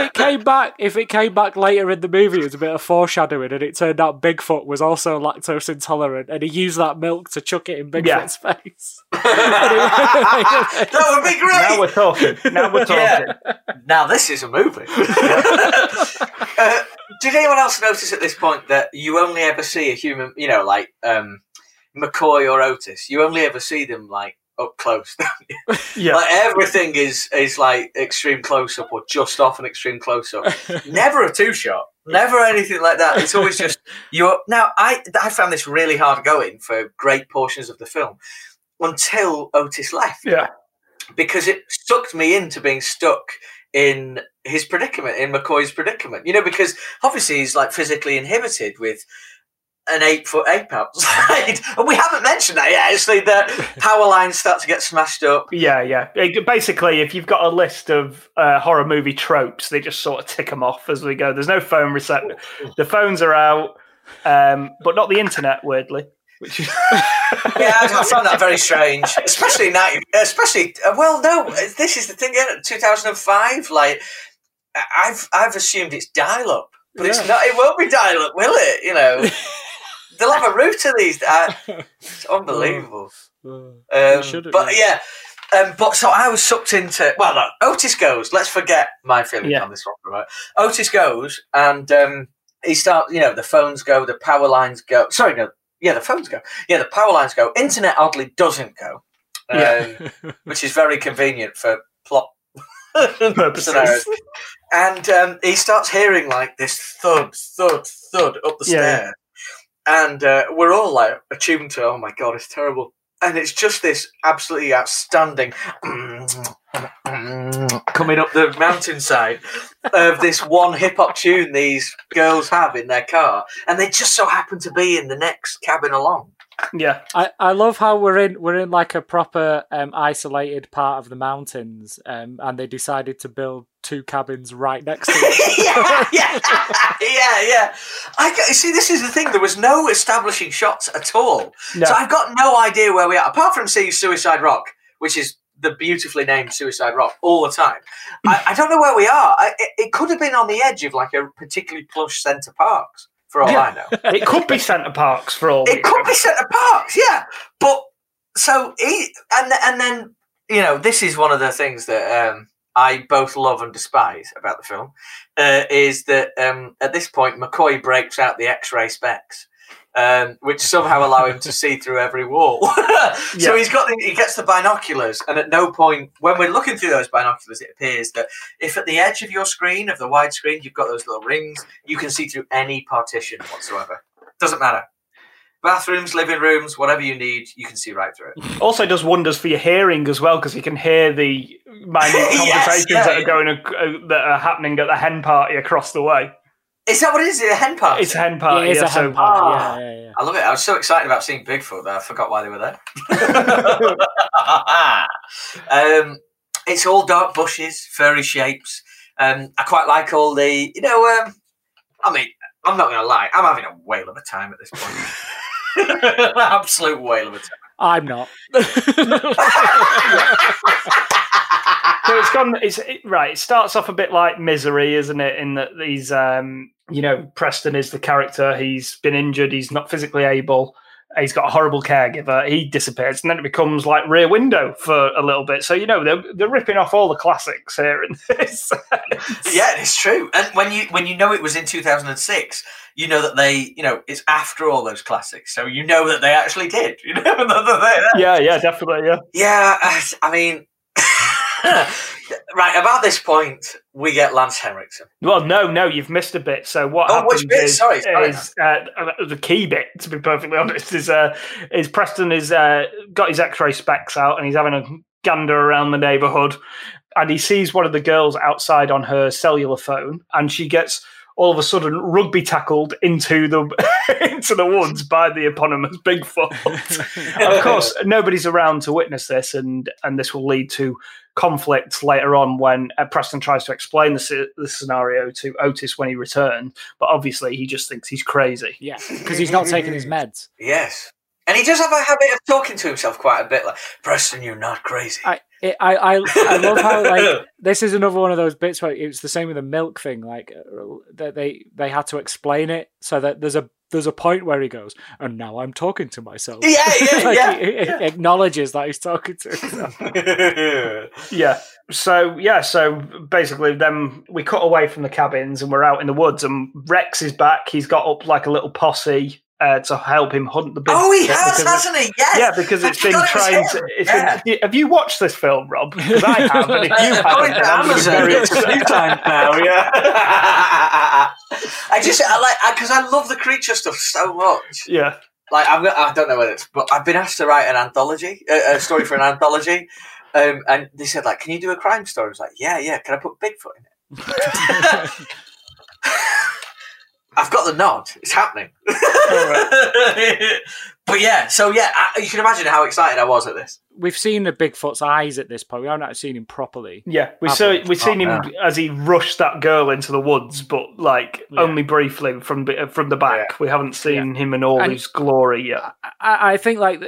it came back later in the movie, it was a bit of foreshadowing, and it turned out Bigfoot was also lactose intolerant, and he used that milk to chuck it in Bigfoot's face. That would be great. Now we're talking. Yeah. Now this is a movie. Did anyone else notice at this point that you only ever see a human, you know, like McCoy or Otis? You only ever see them like up close, don't you? Yeah. Like everything is like extreme close up or just off an extreme close up. Never a two shot. Never anything like that. It's always just you. Now, I found this really hard going for great portions of the film until Otis left. Yeah, because it sucked me into being stuck in his predicament, in McCoy's predicament. You know, because obviously he's like physically inhibited with an 8-foot ape outside, and we haven't mentioned that yet. Actually, the power lines start to get smashed up. Yeah. Basically, if you've got a list of horror movie tropes, they just sort of tick them off as we go. There's no phone reception. The phones are out, but not the internet, weirdly. Which is... yeah, I found that very strange, especially now. Especially, well, no, this is the thing. 2005, like I've assumed it's dial up, but it's not. It won't be dial up, will it? You know. They'll have a router these. It's unbelievable. So I was sucked into. Well, no, Otis goes. Let's forget my feelings on this one, right? Otis goes, and he starts. You know, the phones go, the power lines go. Sorry, no, yeah, the phones go. Yeah, the power lines go. Internet oddly doesn't go, which is very convenient for plot purposes. And he starts hearing like this thud, thud, thud up the stairs. And we're all like attuned to, oh my God, it's terrible. And it's just this absolutely outstanding coming up the mountainside of this one hip hop tune these girls have in their car. And they just so happen to be in the next cabin along. Yeah, I love how we're in like a proper isolated part of the mountains, and they decided to build two cabins right next to it. yeah. See, this is the thing. There was no establishing shots at all, so I've got no idea where we are, apart from seeing Suicide Rock, which is the beautifully named Suicide Rock all the time. I don't know where we are. It could have been on the edge of like a particularly plush Centre Parcs. For all I know, it could be Centre Parcs. Yeah. But so then you know, this is one of the things that I both love and despise about the film is that at this point McCoy breaks out the X-ray specs, which somehow allow him to see through every wall. So he gets the binoculars, and at no point when we're looking through those binoculars, it appears that if at the edge of your screen, of the widescreen, you've got those little rings, you can see through any partition whatsoever. Doesn't matter. Bathrooms, living rooms, whatever you need, you can see right through it. Also does wonders for your hearing as well, because you can hear the minute conversations that are happening at the hen party across the way. Is that what it is? A hen party? It's a hen party. It is a hen party. Yeah. I love it. I was so excited about seeing Bigfoot that I forgot why they were there. It's all dark bushes, furry shapes. I quite like all the, you know, I mean, I'm not going to lie. I'm having a whale of a time at this point. Absolute whale of a time. I'm not. So it's gone. It starts off a bit like Misery, isn't it? In that these, you know, Preston is the character. He's been injured. He's not physically able. He's got a horrible caregiver. He disappears, and then it becomes like Rear Window for a little bit. So you know they're ripping off all the classics here in this. Yeah, it's true. And when you know it was in 2006, you know that they, you know, it's after all those classics. So you know that they actually did. You know that they. Yeah, definitely, yeah. Yeah, I mean. Right, about this point, we get Lance Henriksen. Well, no, you've missed a bit. So what happens is the key bit, to be perfectly honest, is Preston has got his X-ray specs out and he's having a gander around the neighbourhood, and he sees one of the girls outside on her cellular phone, and she gets all of a sudden rugby tackled into the into the woods by the eponymous Bigfoot. Of course, nobody's around to witness this, and this will lead to conflict later on when Preston tries to explain the scenario to Otis when he returned, but obviously he just thinks he's crazy. Yeah, because he's not taking his meds. Yes. And he does have a habit of talking to himself quite a bit, like, Preston, you're not crazy. I love how, like, this is another one of those bits where it's the same with the milk thing, like, that they had to explain it so that there's a point where he goes, and now I'm talking to myself. Yeah, like he acknowledges that he's talking to himself. Yeah. So basically then we cut away from the cabins and we're out in the woods and Rex is back. He's got up like a little posse to help him hunt the big. Oh, he has, hasn't he? Yes. Yeah, because it's been trained. Have you watched this film, Rob? Because I have, but if you haven't, it's a few times now. Yeah. I love the creature stuff so much. Yeah. Like I don't know whether it's, but I've been asked to write an anthology, a story for an anthology, and they said like, "Can you do a crime story?" I was like, "Yeah. Can I put Bigfoot in it?" I've got the nod. It's happening. Right. But yeah, so yeah, you can imagine how excited I was at this. We've seen the Bigfoot's eyes at this point. We haven't seen him properly. Yeah, we've seen him as he rushed that girl into the woods, but like only briefly from the back. Yeah. We haven't seen him in all his glory yet. I think like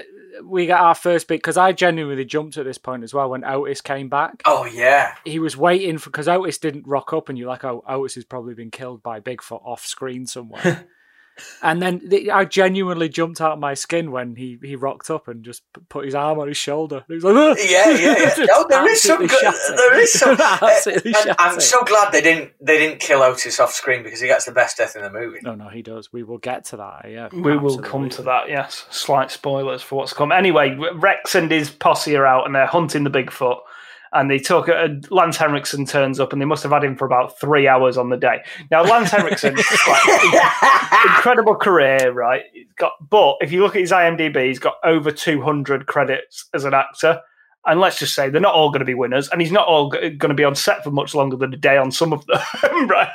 we got our first bit because I genuinely jumped at this point as well when Otis came back. Oh yeah, he was waiting for because Otis didn't rock up, and you're like, oh, Otis has probably been killed by Bigfoot off screen somewhere. And then I genuinely jumped out of my skin when he rocked up and just put his arm on his shoulder. He was like, oh. Yeah. Oh, there is some. I'm so glad they didn't kill Otis off screen because he gets the best death in the movie. No, he does. We will get to that. Yeah, we will come to that. Yes, slight spoilers for what's come. Anyway, Rex and his posse are out and they're hunting the Bigfoot. And they talk. Lance Henriksen turns up, and they must have had him for about 3 hours on the day. Now, Lance Henriksen, incredible career, right? But if you look at his IMDb, he's got over 200 credits as an actor. And let's just say they're not all going to be winners, and he's not all going to be on set for much longer than a day on some of them, right?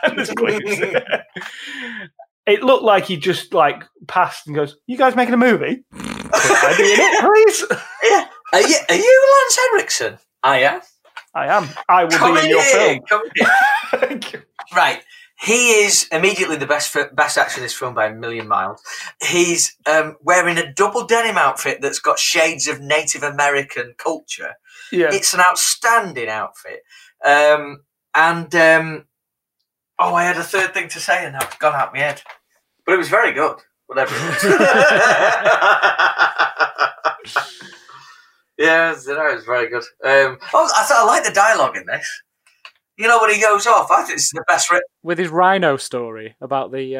It looked like he just like passed and goes, "You guys making a movie? Can I be in it, please?" Yeah. Are you Lance Henriksen? I am. I will be in your film. Right. He is immediately the best actor in this film by a million miles. He's wearing a double denim outfit that's got shades of Native American culture. Yeah. It's an outstanding outfit. I had a third thing to say and now it's gone out my head. But it was very good, whatever it was. Yeah, it was very good. I like the dialogue in this. You know when he goes off, I think it's the best written. With his rhino story about the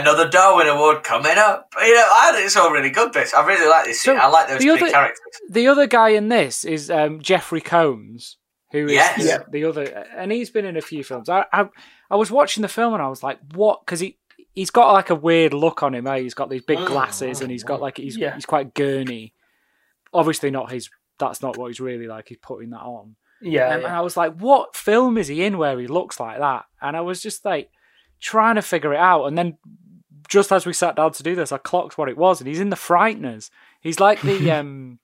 another Darwin Award coming up. You know, I think it's all really good. This I really like this. So I like those two characters. The other guy in this is Jeffrey Combs, who is the other, and he's been in a few films. I was watching the film and I was like, what? Because He's got like a weird look on him, eh? He's got these big glasses and he's got like he's quite gurney. Obviously not his, that's not what he's really like, he's putting that on. Yeah. And I was like, what film is he in where he looks like that? And I was just like trying to figure it out. And then just as we sat down to do this, I clocked what it was, and he's in The Frighteners. He's like the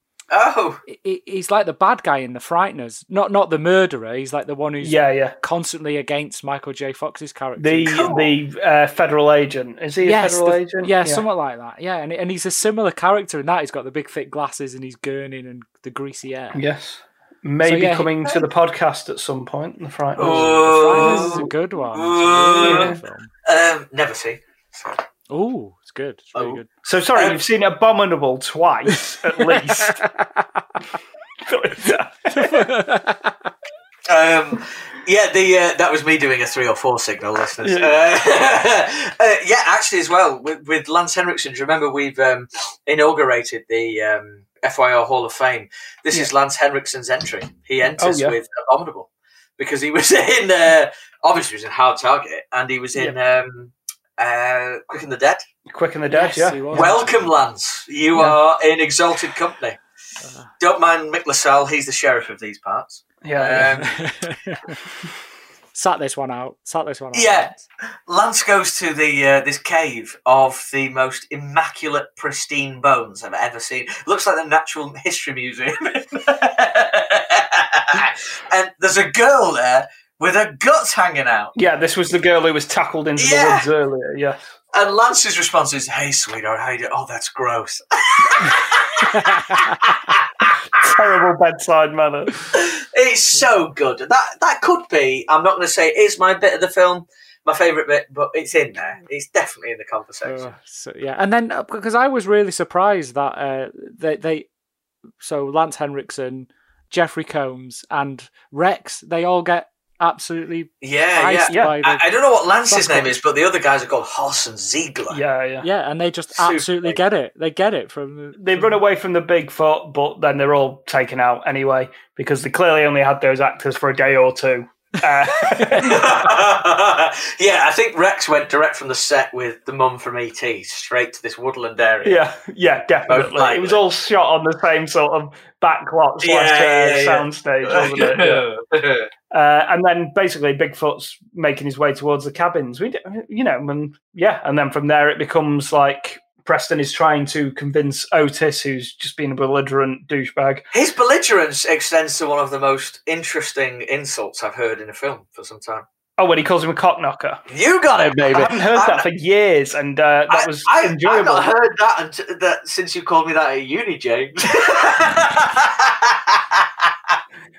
he's like the bad guy in The Frighteners, not the murderer. He's like the one who's constantly against Michael J. Fox's character. The federal agent, is he? Yes, a federal agent? Yeah, somewhat like that. Yeah, and he's a similar character in that. He's got the big thick glasses and he's gurning and the greasy hair. Yes, coming to the podcast at some point. The Frighteners. Oh, The Frighteners is a good one. It's a really good film. Never see. Oh, it's good. It's really good. So, sorry, you've seen Abominable twice, at least. That was me doing a 3 or 4 signal, listeners. Yeah, actually, as well, with Lance Henriksen, do you remember we've inaugurated the FYR Hall of Fame? This is Lance Henriksen's entry. He enters with Abominable because he was in, obviously, he was in Hard Target, and he was in... Quick and the Dead. Quick and the Dead, yes, yeah. Welcome, Lance. You are in exalted company. Don't mind Mick LaSalle. He's the sheriff of these parts. Yeah. Sort this one out. Yeah. Lance goes to the this cave of the most immaculate, pristine bones I've ever seen. Looks like the Natural History Museum. And there's a girl there with her guts hanging out. Yeah, this was the girl who was tackled into the woods earlier. Yeah. And Lance's response is, "Hey, sweetheart, how you doing? Oh, that's gross." Terrible bedside manner. It's so good. That could be, I'm not going to say it is my bit of the film, my favourite bit, but it's in there. It's definitely in the conversation. And then, because I was really surprised that so Lance Henriksen, Jeffrey Combs, and Rex, they all get absolutely I don't know what Lance's name is, but the other guys are called Hoss and Ziegler. Yeah, and they just absolutely get it. They get it from... They run away from the Bigfoot, but then they're all taken out anyway, because they clearly only had those actors for a day or two. Yeah, I think Rex went direct from the set with the mum from E.T. straight to this woodland area. Yeah, definitely. It was all shot on the same sort of backlot / soundstage, wasn't it? Yeah. And then basically Bigfoot's making his way towards the cabins. And then from there it becomes like Preston is trying to convince Otis, who's just been a belligerent douchebag. His belligerence extends to one of the most interesting insults I've heard in a film for some time. Oh, when he calls him a cockknocker. You got it, baby. I haven't heard that for years, and that was enjoyable. I've not heard that since you called me that at uni, James.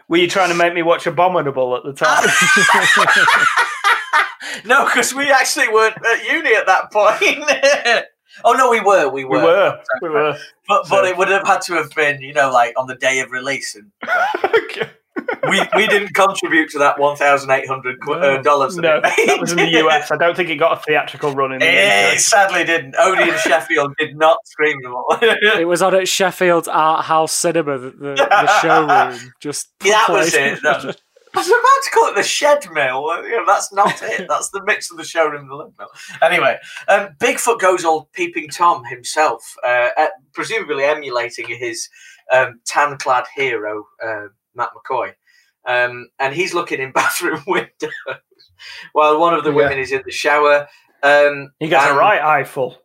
Were you trying to make me watch Abominable at the time? No, because we actually weren't at uni at that point. Oh, no, we were. But it would have had to have been, like on the day of release. And, okay. We didn't contribute to that $1,800. No, that was in the US. I don't think it got a theatrical run in the US. It sadly didn't. Odeon Sheffield did not scream them all. It was on at Sheffield's Art House Cinema, the showroom. That was it. I was about to call it the shed mill. That's not it. That's the mix of the showroom and the limb mill. Anyway, Bigfoot goes all peeping Tom himself, presumably emulating his tan-clad hero, Matt McCoy. And he's looking in bathroom windows while one of the women is in the shower. He gets a right eye full.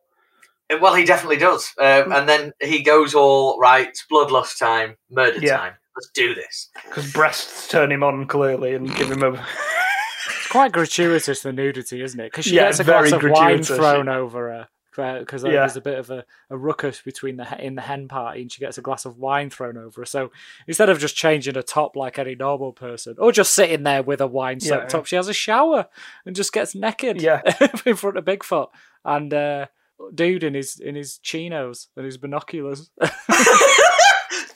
Well, he definitely does. And then he goes all right, bloodlust time, murder time. Let's do this. Because breasts turn him on clearly and give him a... It's quite gratuitous, the nudity, isn't it? Because she gets a glass of wine thrown over her. Because there's a bit of a ruckus between in the hen party, and she gets a glass of wine thrown over her. So instead of just changing her top like any normal person, or just sitting there with a wine-soaked top, she has a shower and just gets naked in front of Bigfoot and dude in his chinos and his binoculars.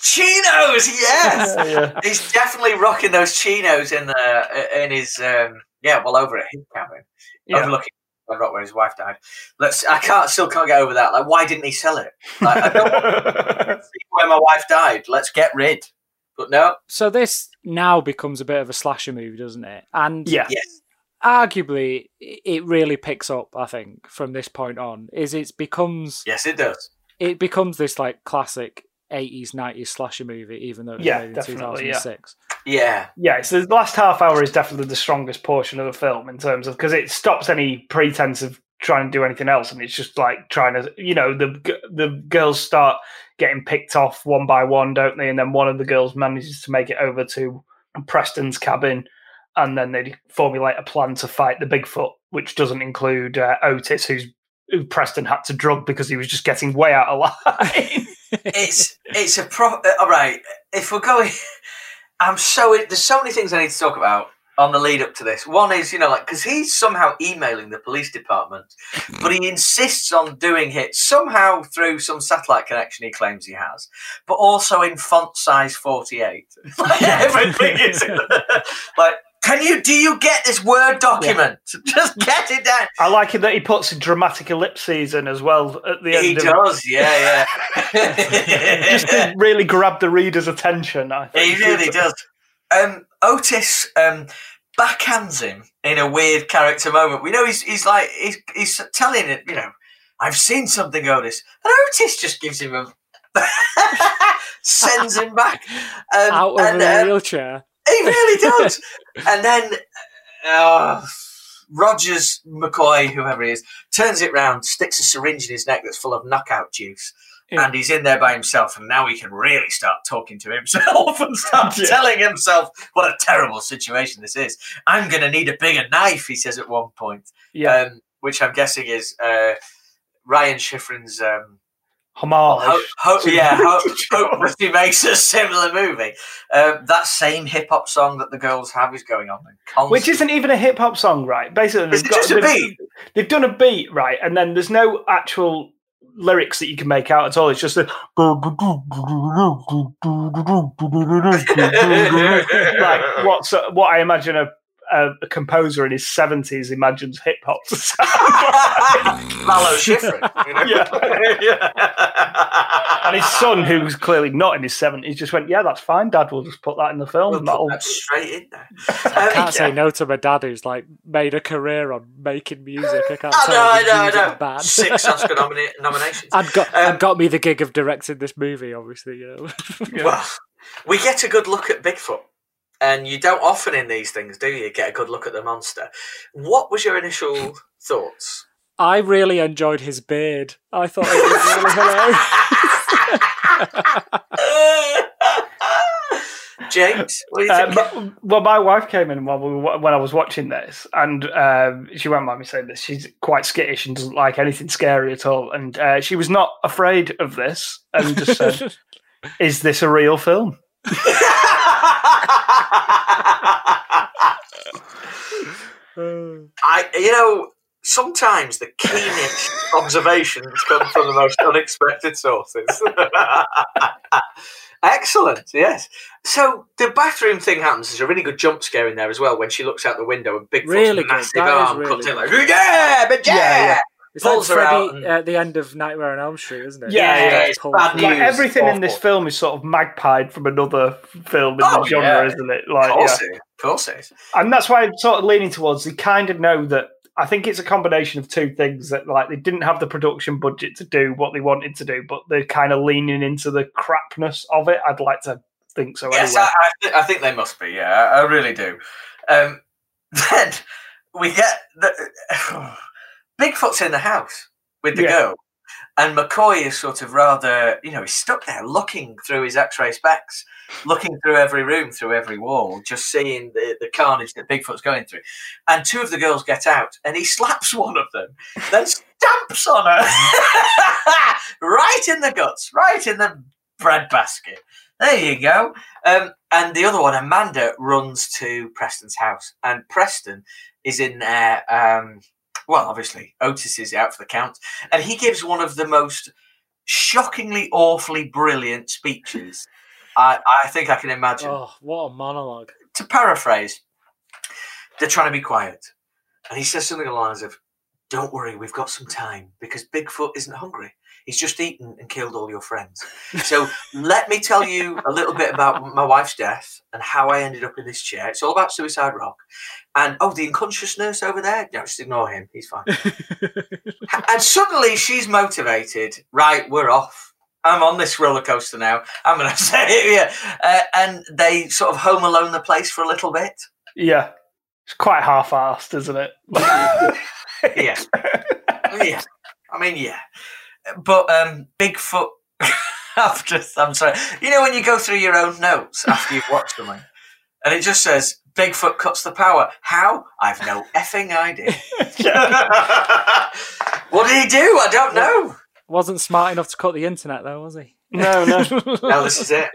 Chinos, yes. He's definitely rocking those chinos in his over at his cabin. Overlooking where his wife died. I still can't get over that. Like, why didn't he sell it? Like, I don't want to see where my wife died. Let's get rid. But no. So this now becomes a bit of a slasher movie, doesn't it? And arguably, it really picks up. I think from this point on, it becomes this like classic 80s, 90s slasher movie, even though it was made in 2006. Yeah, so the last half hour is definitely the strongest portion of the film in terms of, because it stops any pretense of trying to do anything else, and it's just like trying to, the girls start getting picked off one by one, don't they? And then one of the girls manages to make it over to Preston's cabin, and then they formulate a plan to fight the Bigfoot, which doesn't include Otis, who Preston had to drug because he was just getting way out of line. It's a pro. All right, if we're going, there's so many things I need to talk about on the lead up to this. One is, because he's somehow emailing the police department, but he insists on doing it somehow through some satellite connection he claims he has, but also in font size 48. Like, everything is like. Do you get this Word document? Yeah. Just get it down. I like it that he puts a dramatic ellipses in as well at the end. He does, yeah. Just to really grab the reader's attention, I think. He really does. Otis backhands him in a weird character moment. We know he's telling it, I've seen something, Otis. And Otis just gives him sends him back. Out of a wheelchair. He really does. And then Rogers, McCoy, whoever he is, turns it round, sticks a syringe in his neck that's full of knockout juice, and he's in there by himself, and now he can really start talking to himself and start telling himself what a terrible situation this is. I'm going to need a bigger knife, he says at one point, which I'm guessing is Ryan Schifrin's... Hopefully makes a similar movie. That same hip hop song that the girls have is going on, which isn't even a hip hop song, right? Basically, they've done a beat, right, and then there's no actual lyrics that you can make out at all. It's just a like what I imagine a composer in his 70s imagines hip hop to sound like. Lalo Schifrin, you know? And his son, who's clearly not in his 70s, just went, yeah, that's fine, Dad, we'll just put that in the film. That straight in there. I can't say no to my dad, who's like made a career on making music. I can't I know. 6 Oscar nominations. And got me the gig of directing this movie, obviously. Well, we get a good look at Bigfoot. And you don't often in these things, do you, get a good look at the monster. What was your initial thoughts? I really enjoyed his beard. I thought it was really hilarious. James, what do you think? Well, my wife came in when I was watching this, and she won't mind me saying this. She's quite skittish and doesn't like anything scary at all. And she was not afraid of this and just said, is this a real film? Sometimes the keenest observations come from the most unexpected sources. Excellent, yes. So the bathroom thing happens. There's a really good jump scare in there as well when she looks out the window and Bigfoot's massive arm comes in like, yeah. It's pulls like Freddy at the end of Nightmare on Elm Street, isn't it? Yeah. It's bad news. Like everything in this film is sort of magpied from another film in the genre, isn't it? Like, of course it is. And that's why I'm sort of leaning towards, they kind of know that, I think it's a combination of two things, that like they didn't have the production budget to do what they wanted to do, but they're kind of leaning into the crapness of it. I'd like to think so anyway. Yes, I think they must be, I really do. Then we get... Bigfoot's in the house with the girl, and McCoy is sort of rather, he's stuck there looking through his X-ray specs, looking through every room, through every wall, just seeing the carnage that Bigfoot's going through. And two of the girls get out, and he slaps one of them, then stamps on her, right in the guts, right in the breadbasket. There you go. And the other one, Amanda, runs to Preston's house, and Preston is in there. Well, obviously, Otis is out for the count. And he gives one of the most shockingly, awfully brilliant speeches I think I can imagine. Oh, what a monologue. To paraphrase, they're trying to be quiet. And he says something along the lines of, don't worry, we've got some time because Bigfoot isn't hungry. He's just eaten and killed all your friends. So let me tell you a little bit about my wife's death and how I ended up in this chair. It's all about Suicide Rock. And, the unconscious nurse over there? No, just ignore him. He's fine. And suddenly she's motivated. Right, we're off. I'm on this roller coaster now. I'm going to say it here. And they sort of home alone the place for a little bit. Yeah. It's quite half-assed, isn't it? Yeah. I mean, yeah. But Bigfoot, I'm sorry. When you go through your own notes after you've watched something, and it just says, Bigfoot cuts the power. How? I've no effing idea. What did he do? I don't know. Wasn't smart enough to cut the internet, though, was he? No. No, this is it.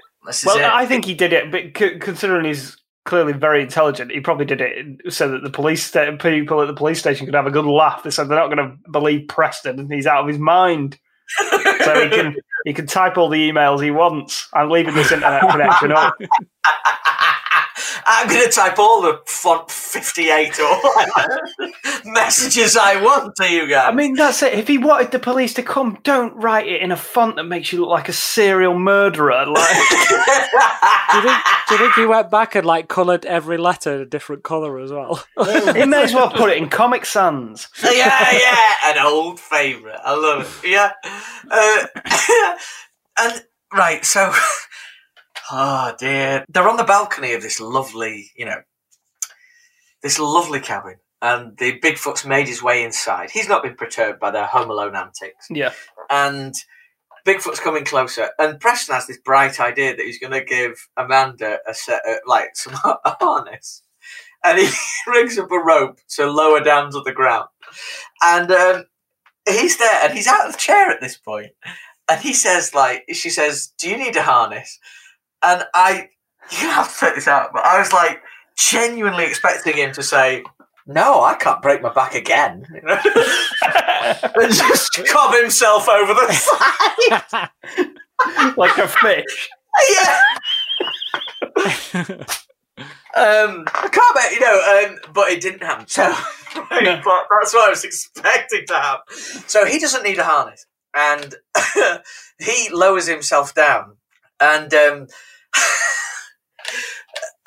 Well, I think he did it, but considering he's clearly very intelligent, he probably did it so that the people at the police station could have a good laugh. They said they're not going to believe Preston and he's out of his mind. So he can type all the emails he wants. I'm leaving this internet connection up. I'm going to type all the font 58 or messages I want to you guys. I mean, that's it. If he wanted the police to come, don't write it in a font that makes you look like a serial murderer. Like, do you think he went back and coloured every letter a different colour as well? He may as well put it in Comic Sans. Yeah, an old favourite. I love it. Yeah, and right, so. Oh, dear. They're on the balcony of this lovely, this lovely cabin, and the Bigfoot's made his way inside. He's not been perturbed by their Home Alone antics. Yeah. And Bigfoot's coming closer, and Preston has this bright idea that he's going to give Amanda a set of, like, some harness. And he rigs up a rope to lower down to the ground. And he's there, and he's out of the chair at this point. And he says, like, she says, do you need a harness? And you have to check this out, but I was, like, genuinely expecting him to say, no, I can't break my back again. And just cob himself over the side. Like a fish. Yeah. I can't bet, but it didn't happen. So, no. But that's what I was expecting to happen. So he doesn't need a harness. And he lowers himself down. And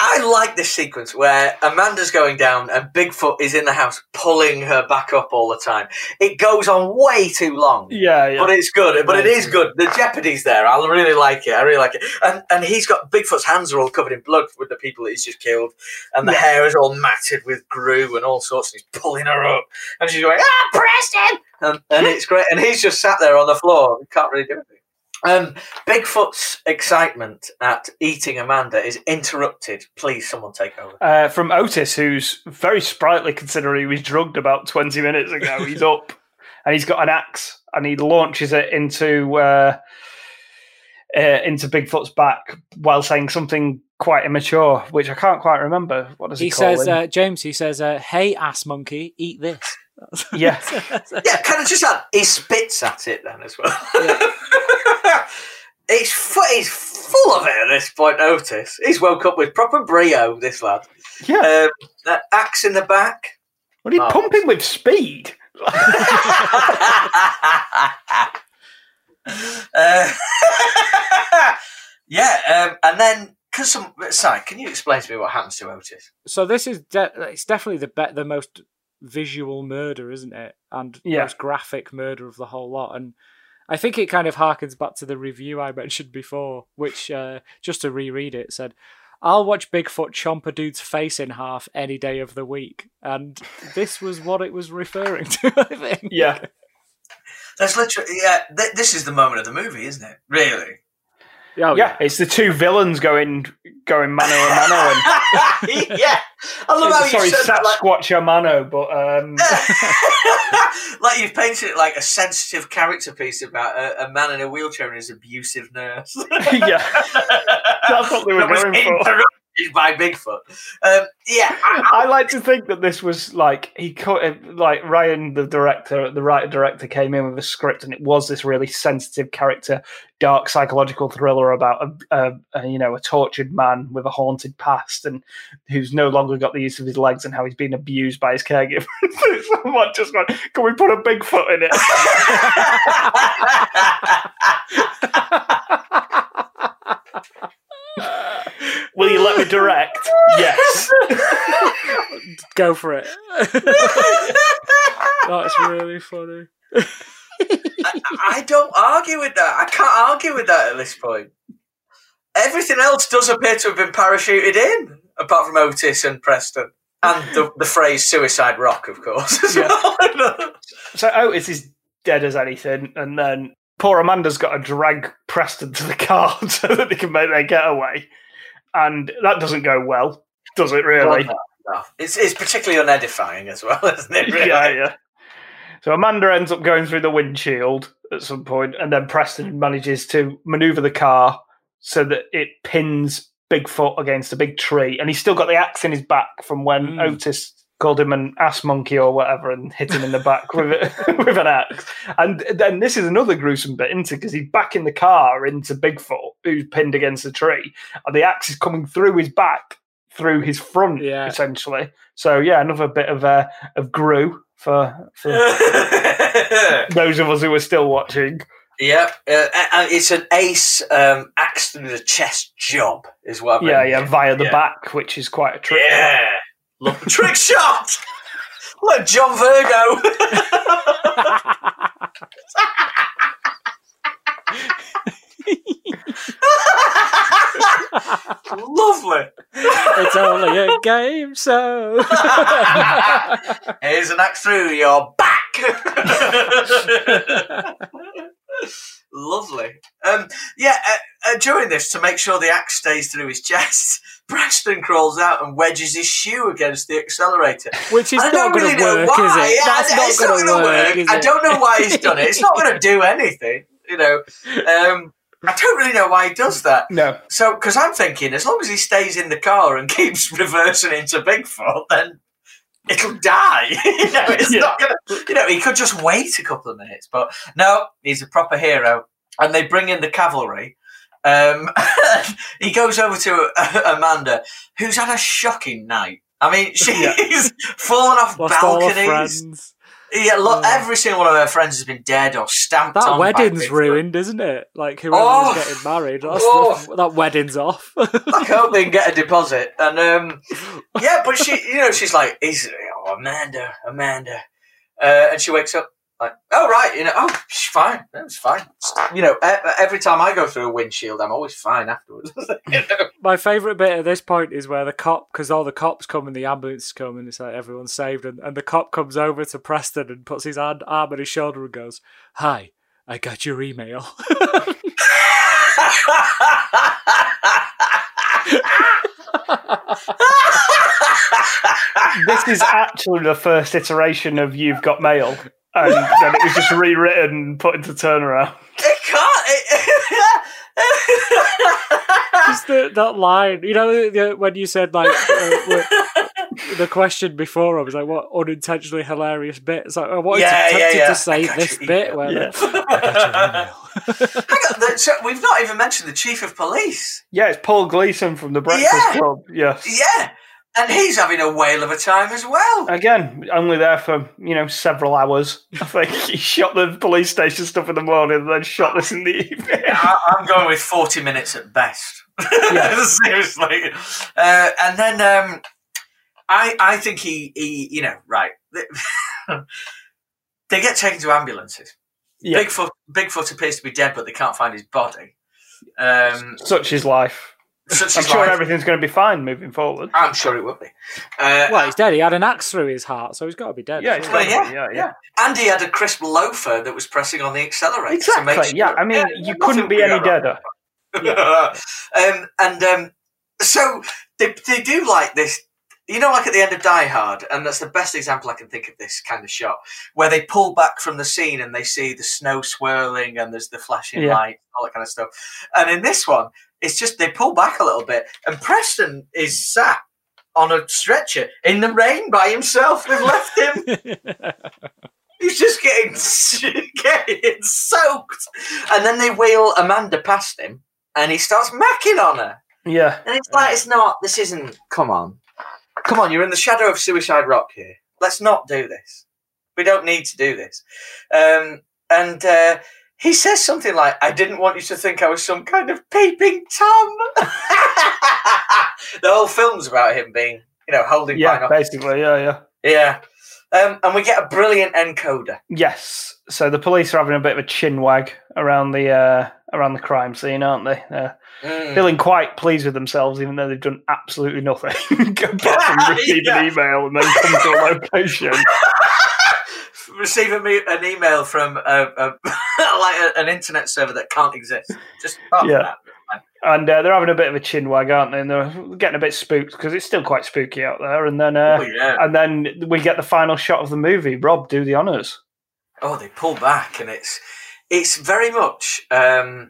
I like this sequence where Amanda's going down and Bigfoot is in the house pulling her back up all the time. It goes on way too long. Yeah. But it's good. But it is good. The jeopardy's there. I really like it. And he's got Bigfoot's hands are all covered in blood with the people that he's just killed. And the hair is all matted with grue and all sorts. And he's pulling her up. And she's going, Preston! And it's great. And he's just sat there on the floor. He can't really do anything. Bigfoot's excitement at eating Amanda is interrupted. Please, someone take over. From Otis, who's very sprightly considering he was drugged about 20 minutes ago. He's up and he's got an axe and he launches it into Bigfoot's back while saying something quite immature, which I can't quite remember. What does he call says, him? James, he says, hey, ass monkey, eat this. Yeah. Yeah, kind of just that. He spits at it then as well. Yeah. He's full of it at this point, Otis. He's woke up with proper brio, this lad. Yeah. That axe in the back. Well, he's pumping with speed. And then, because Si, can you explain to me what happens to Otis? So this is it's definitely the most visual murder, isn't it? And most graphic murder of the whole lot. And I think it kind of harkens back to the review I mentioned before, which, just to reread it, said, I'll watch Bigfoot chomp a dude's face in half any day of the week. And this was what it was referring to, I think. Yeah. That's literally, this is the moment of the movie, isn't it? Really? Oh, yeah, it's the two villains going mano a mano. And yeah, I love how you said Sasquatch a mano, but like you've painted it like a sensitive character piece about a man in a wheelchair and his abusive nurse. Yeah, that's what they were going for. By Bigfoot. I like to think that this was like Ryan, the writer-director, came in with a script, and it was this really sensitive character, dark psychological thriller about a tortured man with a haunted past and who's no longer got the use of his legs and how he's been abused by his caregiver. Someone just went, "Can we put a Bigfoot in it?" Will you let me direct? Yes. Go for it. That's really funny. I don't argue with that. I can't argue with that at this point. Everything else does appear to have been parachuted in, apart from Otis and Preston. And the phrase suicide rock, of course. As well. So Otis is dead as anything, and then poor Amanda's got to drag Preston to the car so that they can make their getaway. And that doesn't go well, does it, really? No. It's particularly unedifying as well, isn't it, really? Yeah. So Amanda ends up going through the windshield at some point, and then Preston manages to manoeuvre the car so that it pins Bigfoot against a big tree, and he's still got the axe in his back from when Otis called him an ass monkey or whatever and hit him in the back with an axe. And then this is another gruesome bit, isn't it? Because he's back in the car into Bigfoot, who's pinned against the tree, and the axe is coming through his back, through his front, essentially. So, yeah, another bit of grue for those of us who are still watching. Yep, it's an ace axe through the chest job, is what I mean. Yeah, via the back, which is quite a trick. Yeah. Trick shot! Like John Virgo! Lovely! It's only you. game, so... Here's an axe through your back! Lovely. During this, to make sure the axe stays through his chest, Preston crawls out and wedges his shoe against the accelerator. Which is not going to work, is it? That's not going to work. I don't know why he's done it. It's not going to do anything, you know. I don't really know why he does that. No. So, because I'm thinking, as long as he stays in the car and keeps reversing into Bigfoot, then it'll die. You know, it's not going to... You know, he could just wait a couple of minutes. But no, he's a proper hero. And they bring in the cavalry. He goes over to Amanda, who's had a shocking night. I mean, she's fallen off balconies. Yeah, every single one of her friends has been dead or stamped on. That wedding's ruined, isn't it? Like, whoever's getting married, that wedding's off. I hope they can get a deposit. And but she's like, Amanda, and she wakes up like, oh right, she's fine. It's fine. You know, every time I go through a windshield, I'm always fine afterwards. My favourite bit at this point is where because all the cops come and the ambulance come and it's like everyone's saved, and the cop comes over to Preston and puts his arm on his shoulder and goes, "Hi, I got your email." This is actually the first iteration of "You've Got Mail." And then it was just rewritten and put into turnaround. It can't. Just that line. You know, when you said, like, the question before, I was like, what unintentionally hilarious bit? It's like, I wanted to say this bit. Where we've not even mentioned the chief of police. Yeah, it's Paul Gleason from The Breakfast Club. Yes. Yeah. And he's having a whale of a time as well. Again, only there for, several hours. I think he shot the police station stuff in the morning and then shot this in the evening. I'm going with 40 minutes at best. Yeah. Seriously. And then I think he they get taken to ambulances. Yeah. Bigfoot appears to be dead, but they can't find his body. Such is life. I'm sure everything's going to be fine moving forward. I'm sure it will be. Well, he's dead. He had an axe through his heart, so he's got to be dead. Yeah, And he had a crisp loafer that was pressing on the accelerator. Exactly. To make sure. Yeah, I mean, you couldn't be any deader. Yeah. So they do like this. You know, like at the end of Die Hard, and that's the best example I can think of this kind of shot, where they pull back from the scene and they see the snow swirling and there's the flashing light, all that kind of stuff. And in this one, it's just they pull back a little bit and Preston is sat on a stretcher in the rain by himself. They've left him. He's just getting soaked. And then they wheel Amanda past him and he starts macking on her. Yeah. And it's like, come on, you're in the shadow of Suicide Rock here. Let's not do this. We don't need to do this. He says something like, I didn't want you to think I was some kind of peeping Tom. The whole film's about him being, holding back. Yeah, basically, yeah. And we get a brilliant encoder. Yes. So the police are having a bit of a chin wag around the crime scene, aren't they? Feeling quite pleased with themselves, even though they've done absolutely nothing apart from receive an email and then come to a location. Receiving an email from an internet server that can't exist. Just that. And they're having a bit of a chin wag, aren't they? And they're getting a bit spooked because it's still quite spooky out there. And then, and then we get the final shot of the movie. Rob, do the honours. Oh, they pull back, and it's very much a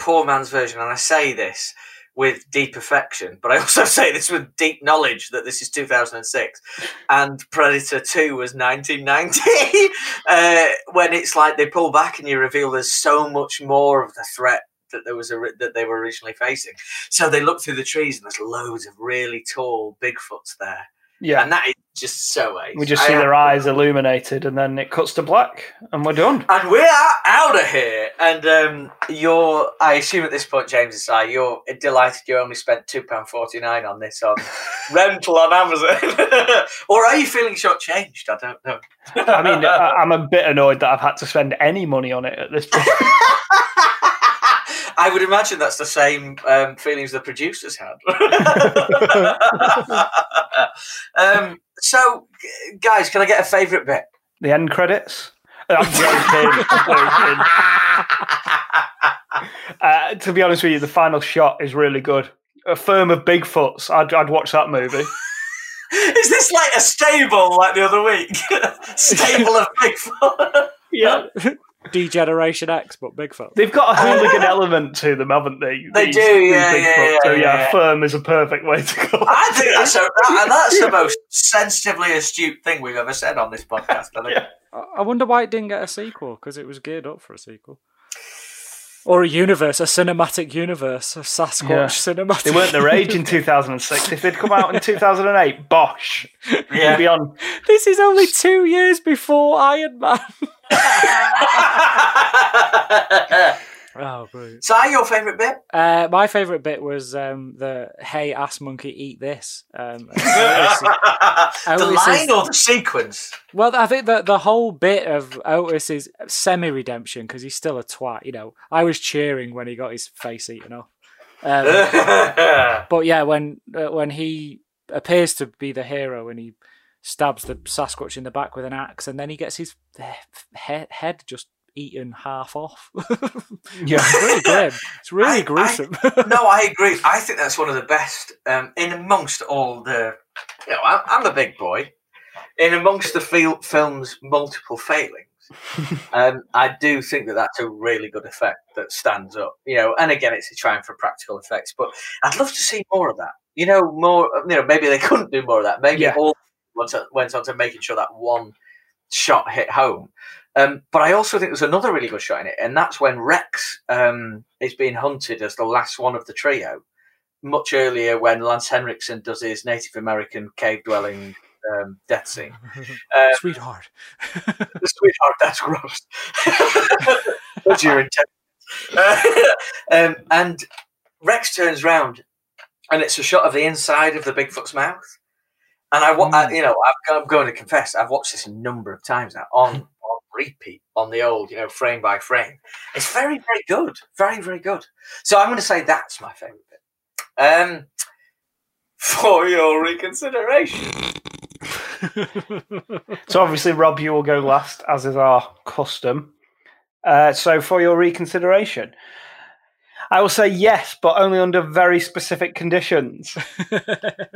poor man's version. And I say this with deep affection, but I also say this with deep knowledge that this is 2006 and Predator 2 was 1990, when it's like they pull back and you reveal there's so much more of the threat that they were originally facing. So they look through the trees and there's loads of really tall Bigfoots there. Yeah. And that is just so ace. We just see their eyes illuminated and then it cuts to black and we're done. And we are out of here. And I assume at this point, James and Si, you're delighted you only spent £2.49 on this on rental on Amazon. Or are you feeling shortchanged? I don't know. I mean, I'm a bit annoyed that I've had to spend any money on it at this point. I would imagine that's the same feelings the producers had. So, guys, can I get a favourite bit? The end credits? I'm joking. To be honest with you, the final shot is really good. A firm of Bigfoots. I'd watch that movie. Is this like a stable like the other week? Stable of Bigfoot. Yeah. Degeneration X, but Bigfoot. They've got a hooligan element to them, haven't they? They do, yeah. So, firm is a perfect way to go. I think that's the most sensitively astute thing we've ever said on this podcast. I think. Yeah. I wonder why it didn't get a sequel, because it was geared up for a sequel. Or a universe, a cinematic universe, a Sasquatch cinematic. They weren't the rage in 2006. If they'd come out in 2008, bosh. Yeah. You'd be on. This is only 2 years before Iron Man. Oh, brilliant. So, your favourite bit? My favourite bit was the "Hey, ass monkey, eat this." The line or the sequence? Well, I think the whole bit of Otis's semi-redemption, because he's still a twat. You know, I was cheering when he got his face eaten off. But yeah, when he appears to be the hero and he stabs the Sasquatch in the back with an axe, and then he gets his head just eaten half off. Yeah, it's really grim. It's really gruesome. I agree. I think that's one of the best. In amongst all the, I'm a big boy. In amongst the film's multiple failings, I do think that that's a really good effect that stands up. And again, it's a trying for practical effects. But I'd love to see more of that. More. Maybe they couldn't do more of that. Maybe all went on to making sure that one shot hit home. But I also think there's another really good shot in it, and that's when Rex is being hunted as the last one of the trio, much earlier when Lance Henriksen does his Native American cave-dwelling death scene. Sweetheart. Sweetheart, that's gross. That's your intent. And Rex turns round, and it's a shot of the inside of the Bigfoot's mouth. And I'm going to confess, I've watched this a number of times now on repeat, on the old, frame by frame. It's very, very good. Very, very good. So I'm going to say that's my favourite bit. For your reconsideration. So obviously, Rob, you will go last, as is our custom. So for your reconsideration, I will say yes, but only under very specific conditions.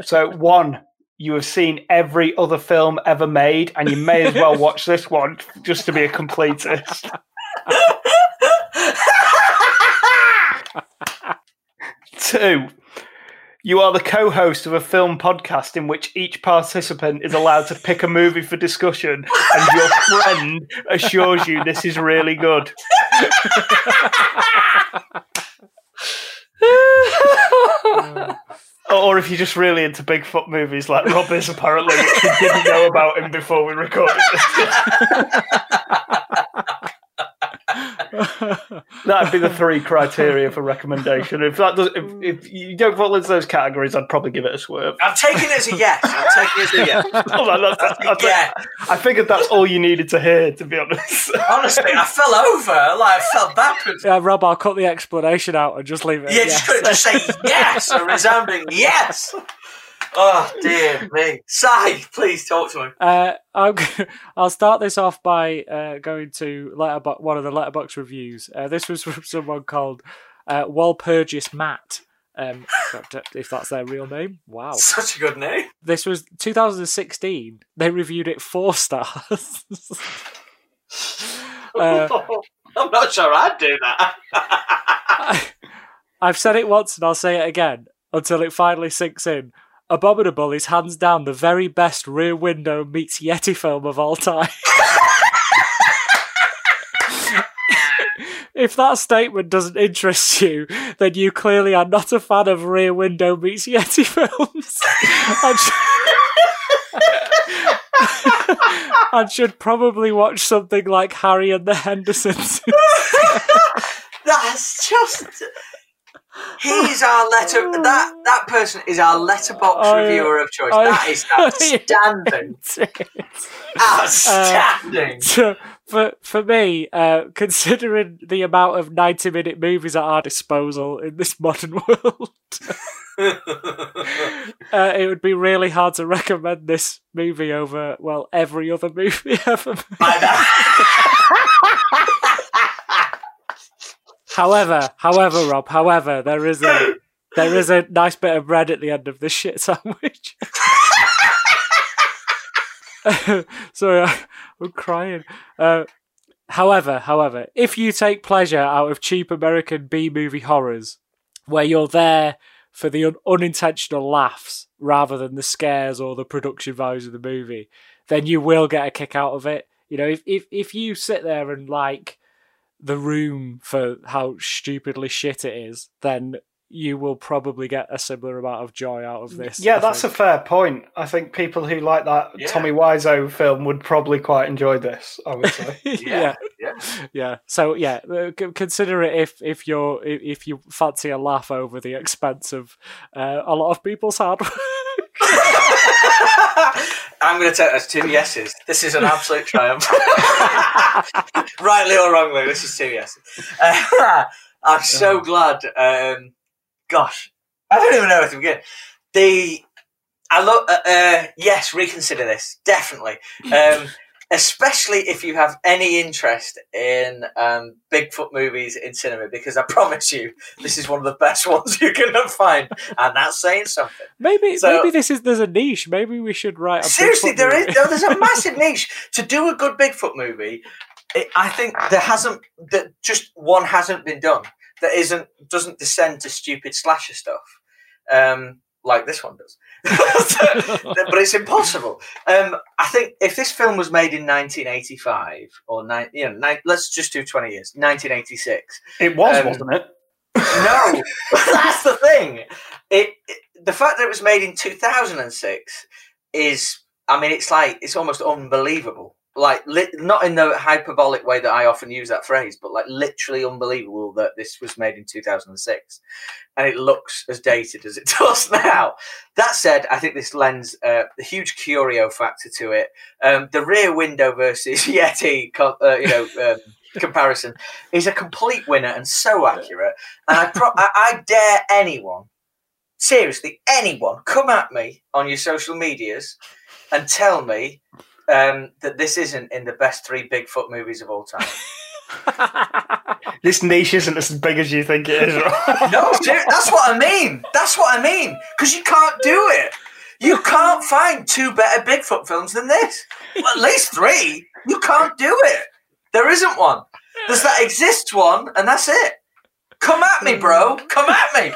So one, you have seen every other film ever made, and you may as well watch this one just to be a completist. Two, you are the co-host of a film podcast in which each participant is allowed to pick a movie for discussion, and your friend assures you this is really good. Or if you're just really into Bigfoot movies like Rob is, apparently, which we didn't know about him before we recorded this. That'd be the three criteria for recommendation. If you don't fall into those categories, I'd probably give it a swerve. I'm taking it as a yes. Hold on, I figured that's all you needed to hear, to be honest. Honestly, I fell over. I fell backwards. Yeah, Rob, I'll cut the explanation out and just leave it. Yeah, just say yes, a resounding yes. Oh, dear me. Sai, please talk to him. I'll start this off by going to one of the Letterboxd reviews. This was from someone called Walpurgis Matt, if that's their real name. Wow. Such a good name. This was 2016. They reviewed it 4 stars. I'm not sure I'd do that. I've said it once and I'll say it again until it finally sinks in. Abominable is hands down the very best Rear Window meets Yeti film of all time. If that statement doesn't interest you, then you clearly are not a fan of Rear Window meets Yeti films. And should probably watch something like Harry and the Hendersons. That's just... He's our that person is our Letterboxd reviewer of choice. That is outstanding. Outstanding. So for me, considering the amount of 90-minute movies at our disposal in this modern world, it would be really hard to recommend this movie over, well, every other movie ever. However, there is a nice bit of bread at the end of this shit sandwich. Sorry, I'm crying. However, if you take pleasure out of cheap American B-movie horrors, where you're there for the unintentional laughs rather than the scares or the production values of the movie, then you will get a kick out of it. You know, if you sit there and like The Room for how stupidly shit it is, then you will probably get a similar amount of joy out of this. Yeah, that's a fair point. I think people who like that Tommy Wiseau film would probably quite enjoy this, I would say. Yeah. So yeah, consider it if you fancy a laugh over the expense of a lot of people's hard work. I'm going to take those 2 yeses. This is an absolute triumph. Rightly or wrongly, this is 2 yeses. I'm so glad. I don't even know where to begin. Yes, reconsider this, definitely. Especially if you have any interest in Bigfoot movies in cinema, because I promise you, this is one of the best ones you're going to find, and that's saying something. Maybe there's a niche. Maybe we should write a Bigfoot movie. Seriously, there's a massive niche. To do a good Bigfoot movie, I think one hasn't been done that doesn't descend to stupid slasher stuff, like this one does. But it's impossible. I think if this film was made in 1985 or let's just do 20 years, 1986. It was, wasn't it? No, that's the thing. The fact that it was made in 2006 is, I mean, it's almost unbelievable. Like, not in the hyperbolic way that I often use that phrase, but like literally unbelievable that this was made in 2006 and it looks as dated as it does now. That said, I think this lends a huge curio factor to it. The Rear Window versus Yeti comparison is a complete winner and so accurate. And I dare anyone, seriously, anyone, come at me on your social medias and tell me that this isn't in the best 3 Bigfoot movies of all time. This niche isn't as big as you think it is. No, dude, that's what I mean. Because you can't do it. You can't find 2 better Bigfoot films than this. Well, at least 3. You can't do it. There isn't one. There's that exists one, and that's it. Come at me, bro. Come at me.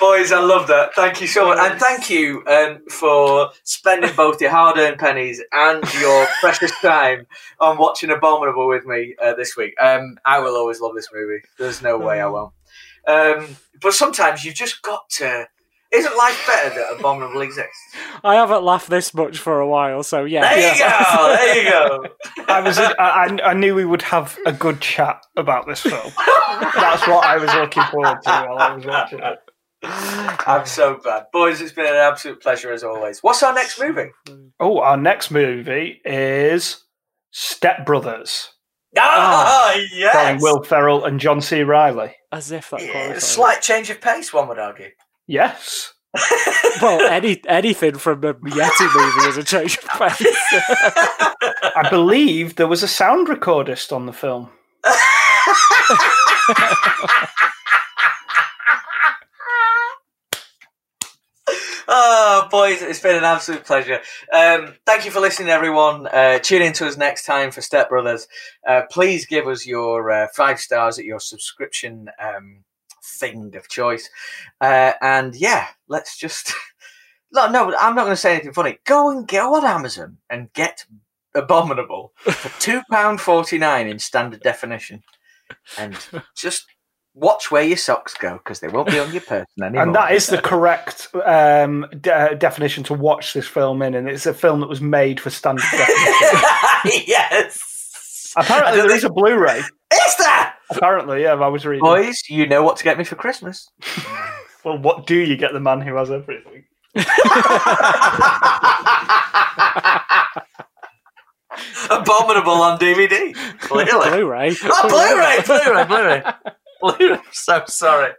Boys, I love that. Thank you so much. And thank you for spending both your hard-earned pennies and your precious time on watching Abominable with me this week. I will always love this movie. There's no way I won't. But sometimes you've just got to... Isn't life better that Abominable exists? I haven't laughed this much for a while, so yeah. There you go. I knew we would have a good chat about this film. That's what I was looking forward to while I was watching it. I'm so glad. Boys, it's been an absolute pleasure as always. What's our next movie? Oh, our next movie is Step Brothers. Yes! Starring Will Ferrell and John C. Reilly. As if that qualifies. A slight change of pace, one would argue. Yes. Well, anything from a Yeti movie is a change of pace. I believe there was a sound recordist on the film. Oh, boys, it's been an absolute pleasure. Thank you for listening, everyone. Tune in to us next time for Step Brothers. Please give us your 5 stars at your subscription thing of choice. And yeah, let's just... No, I'm not going to say anything funny. Go and go on Amazon and get Abominable for £2.49 in standard definition. And just... watch where your socks go, because they won't be on your person anymore. And that is the correct definition to watch this film in, and it's a film that was made for standard definition. Yes! Apparently there is a Blu-ray. Is there? Apparently, yeah, I was reading. Boys, you know what to get me for Christmas. Well, what do you get the man who has everything? Abominable on DVD. Clearly. Blu-ray. Oh, Blu-ray. I'm so sorry.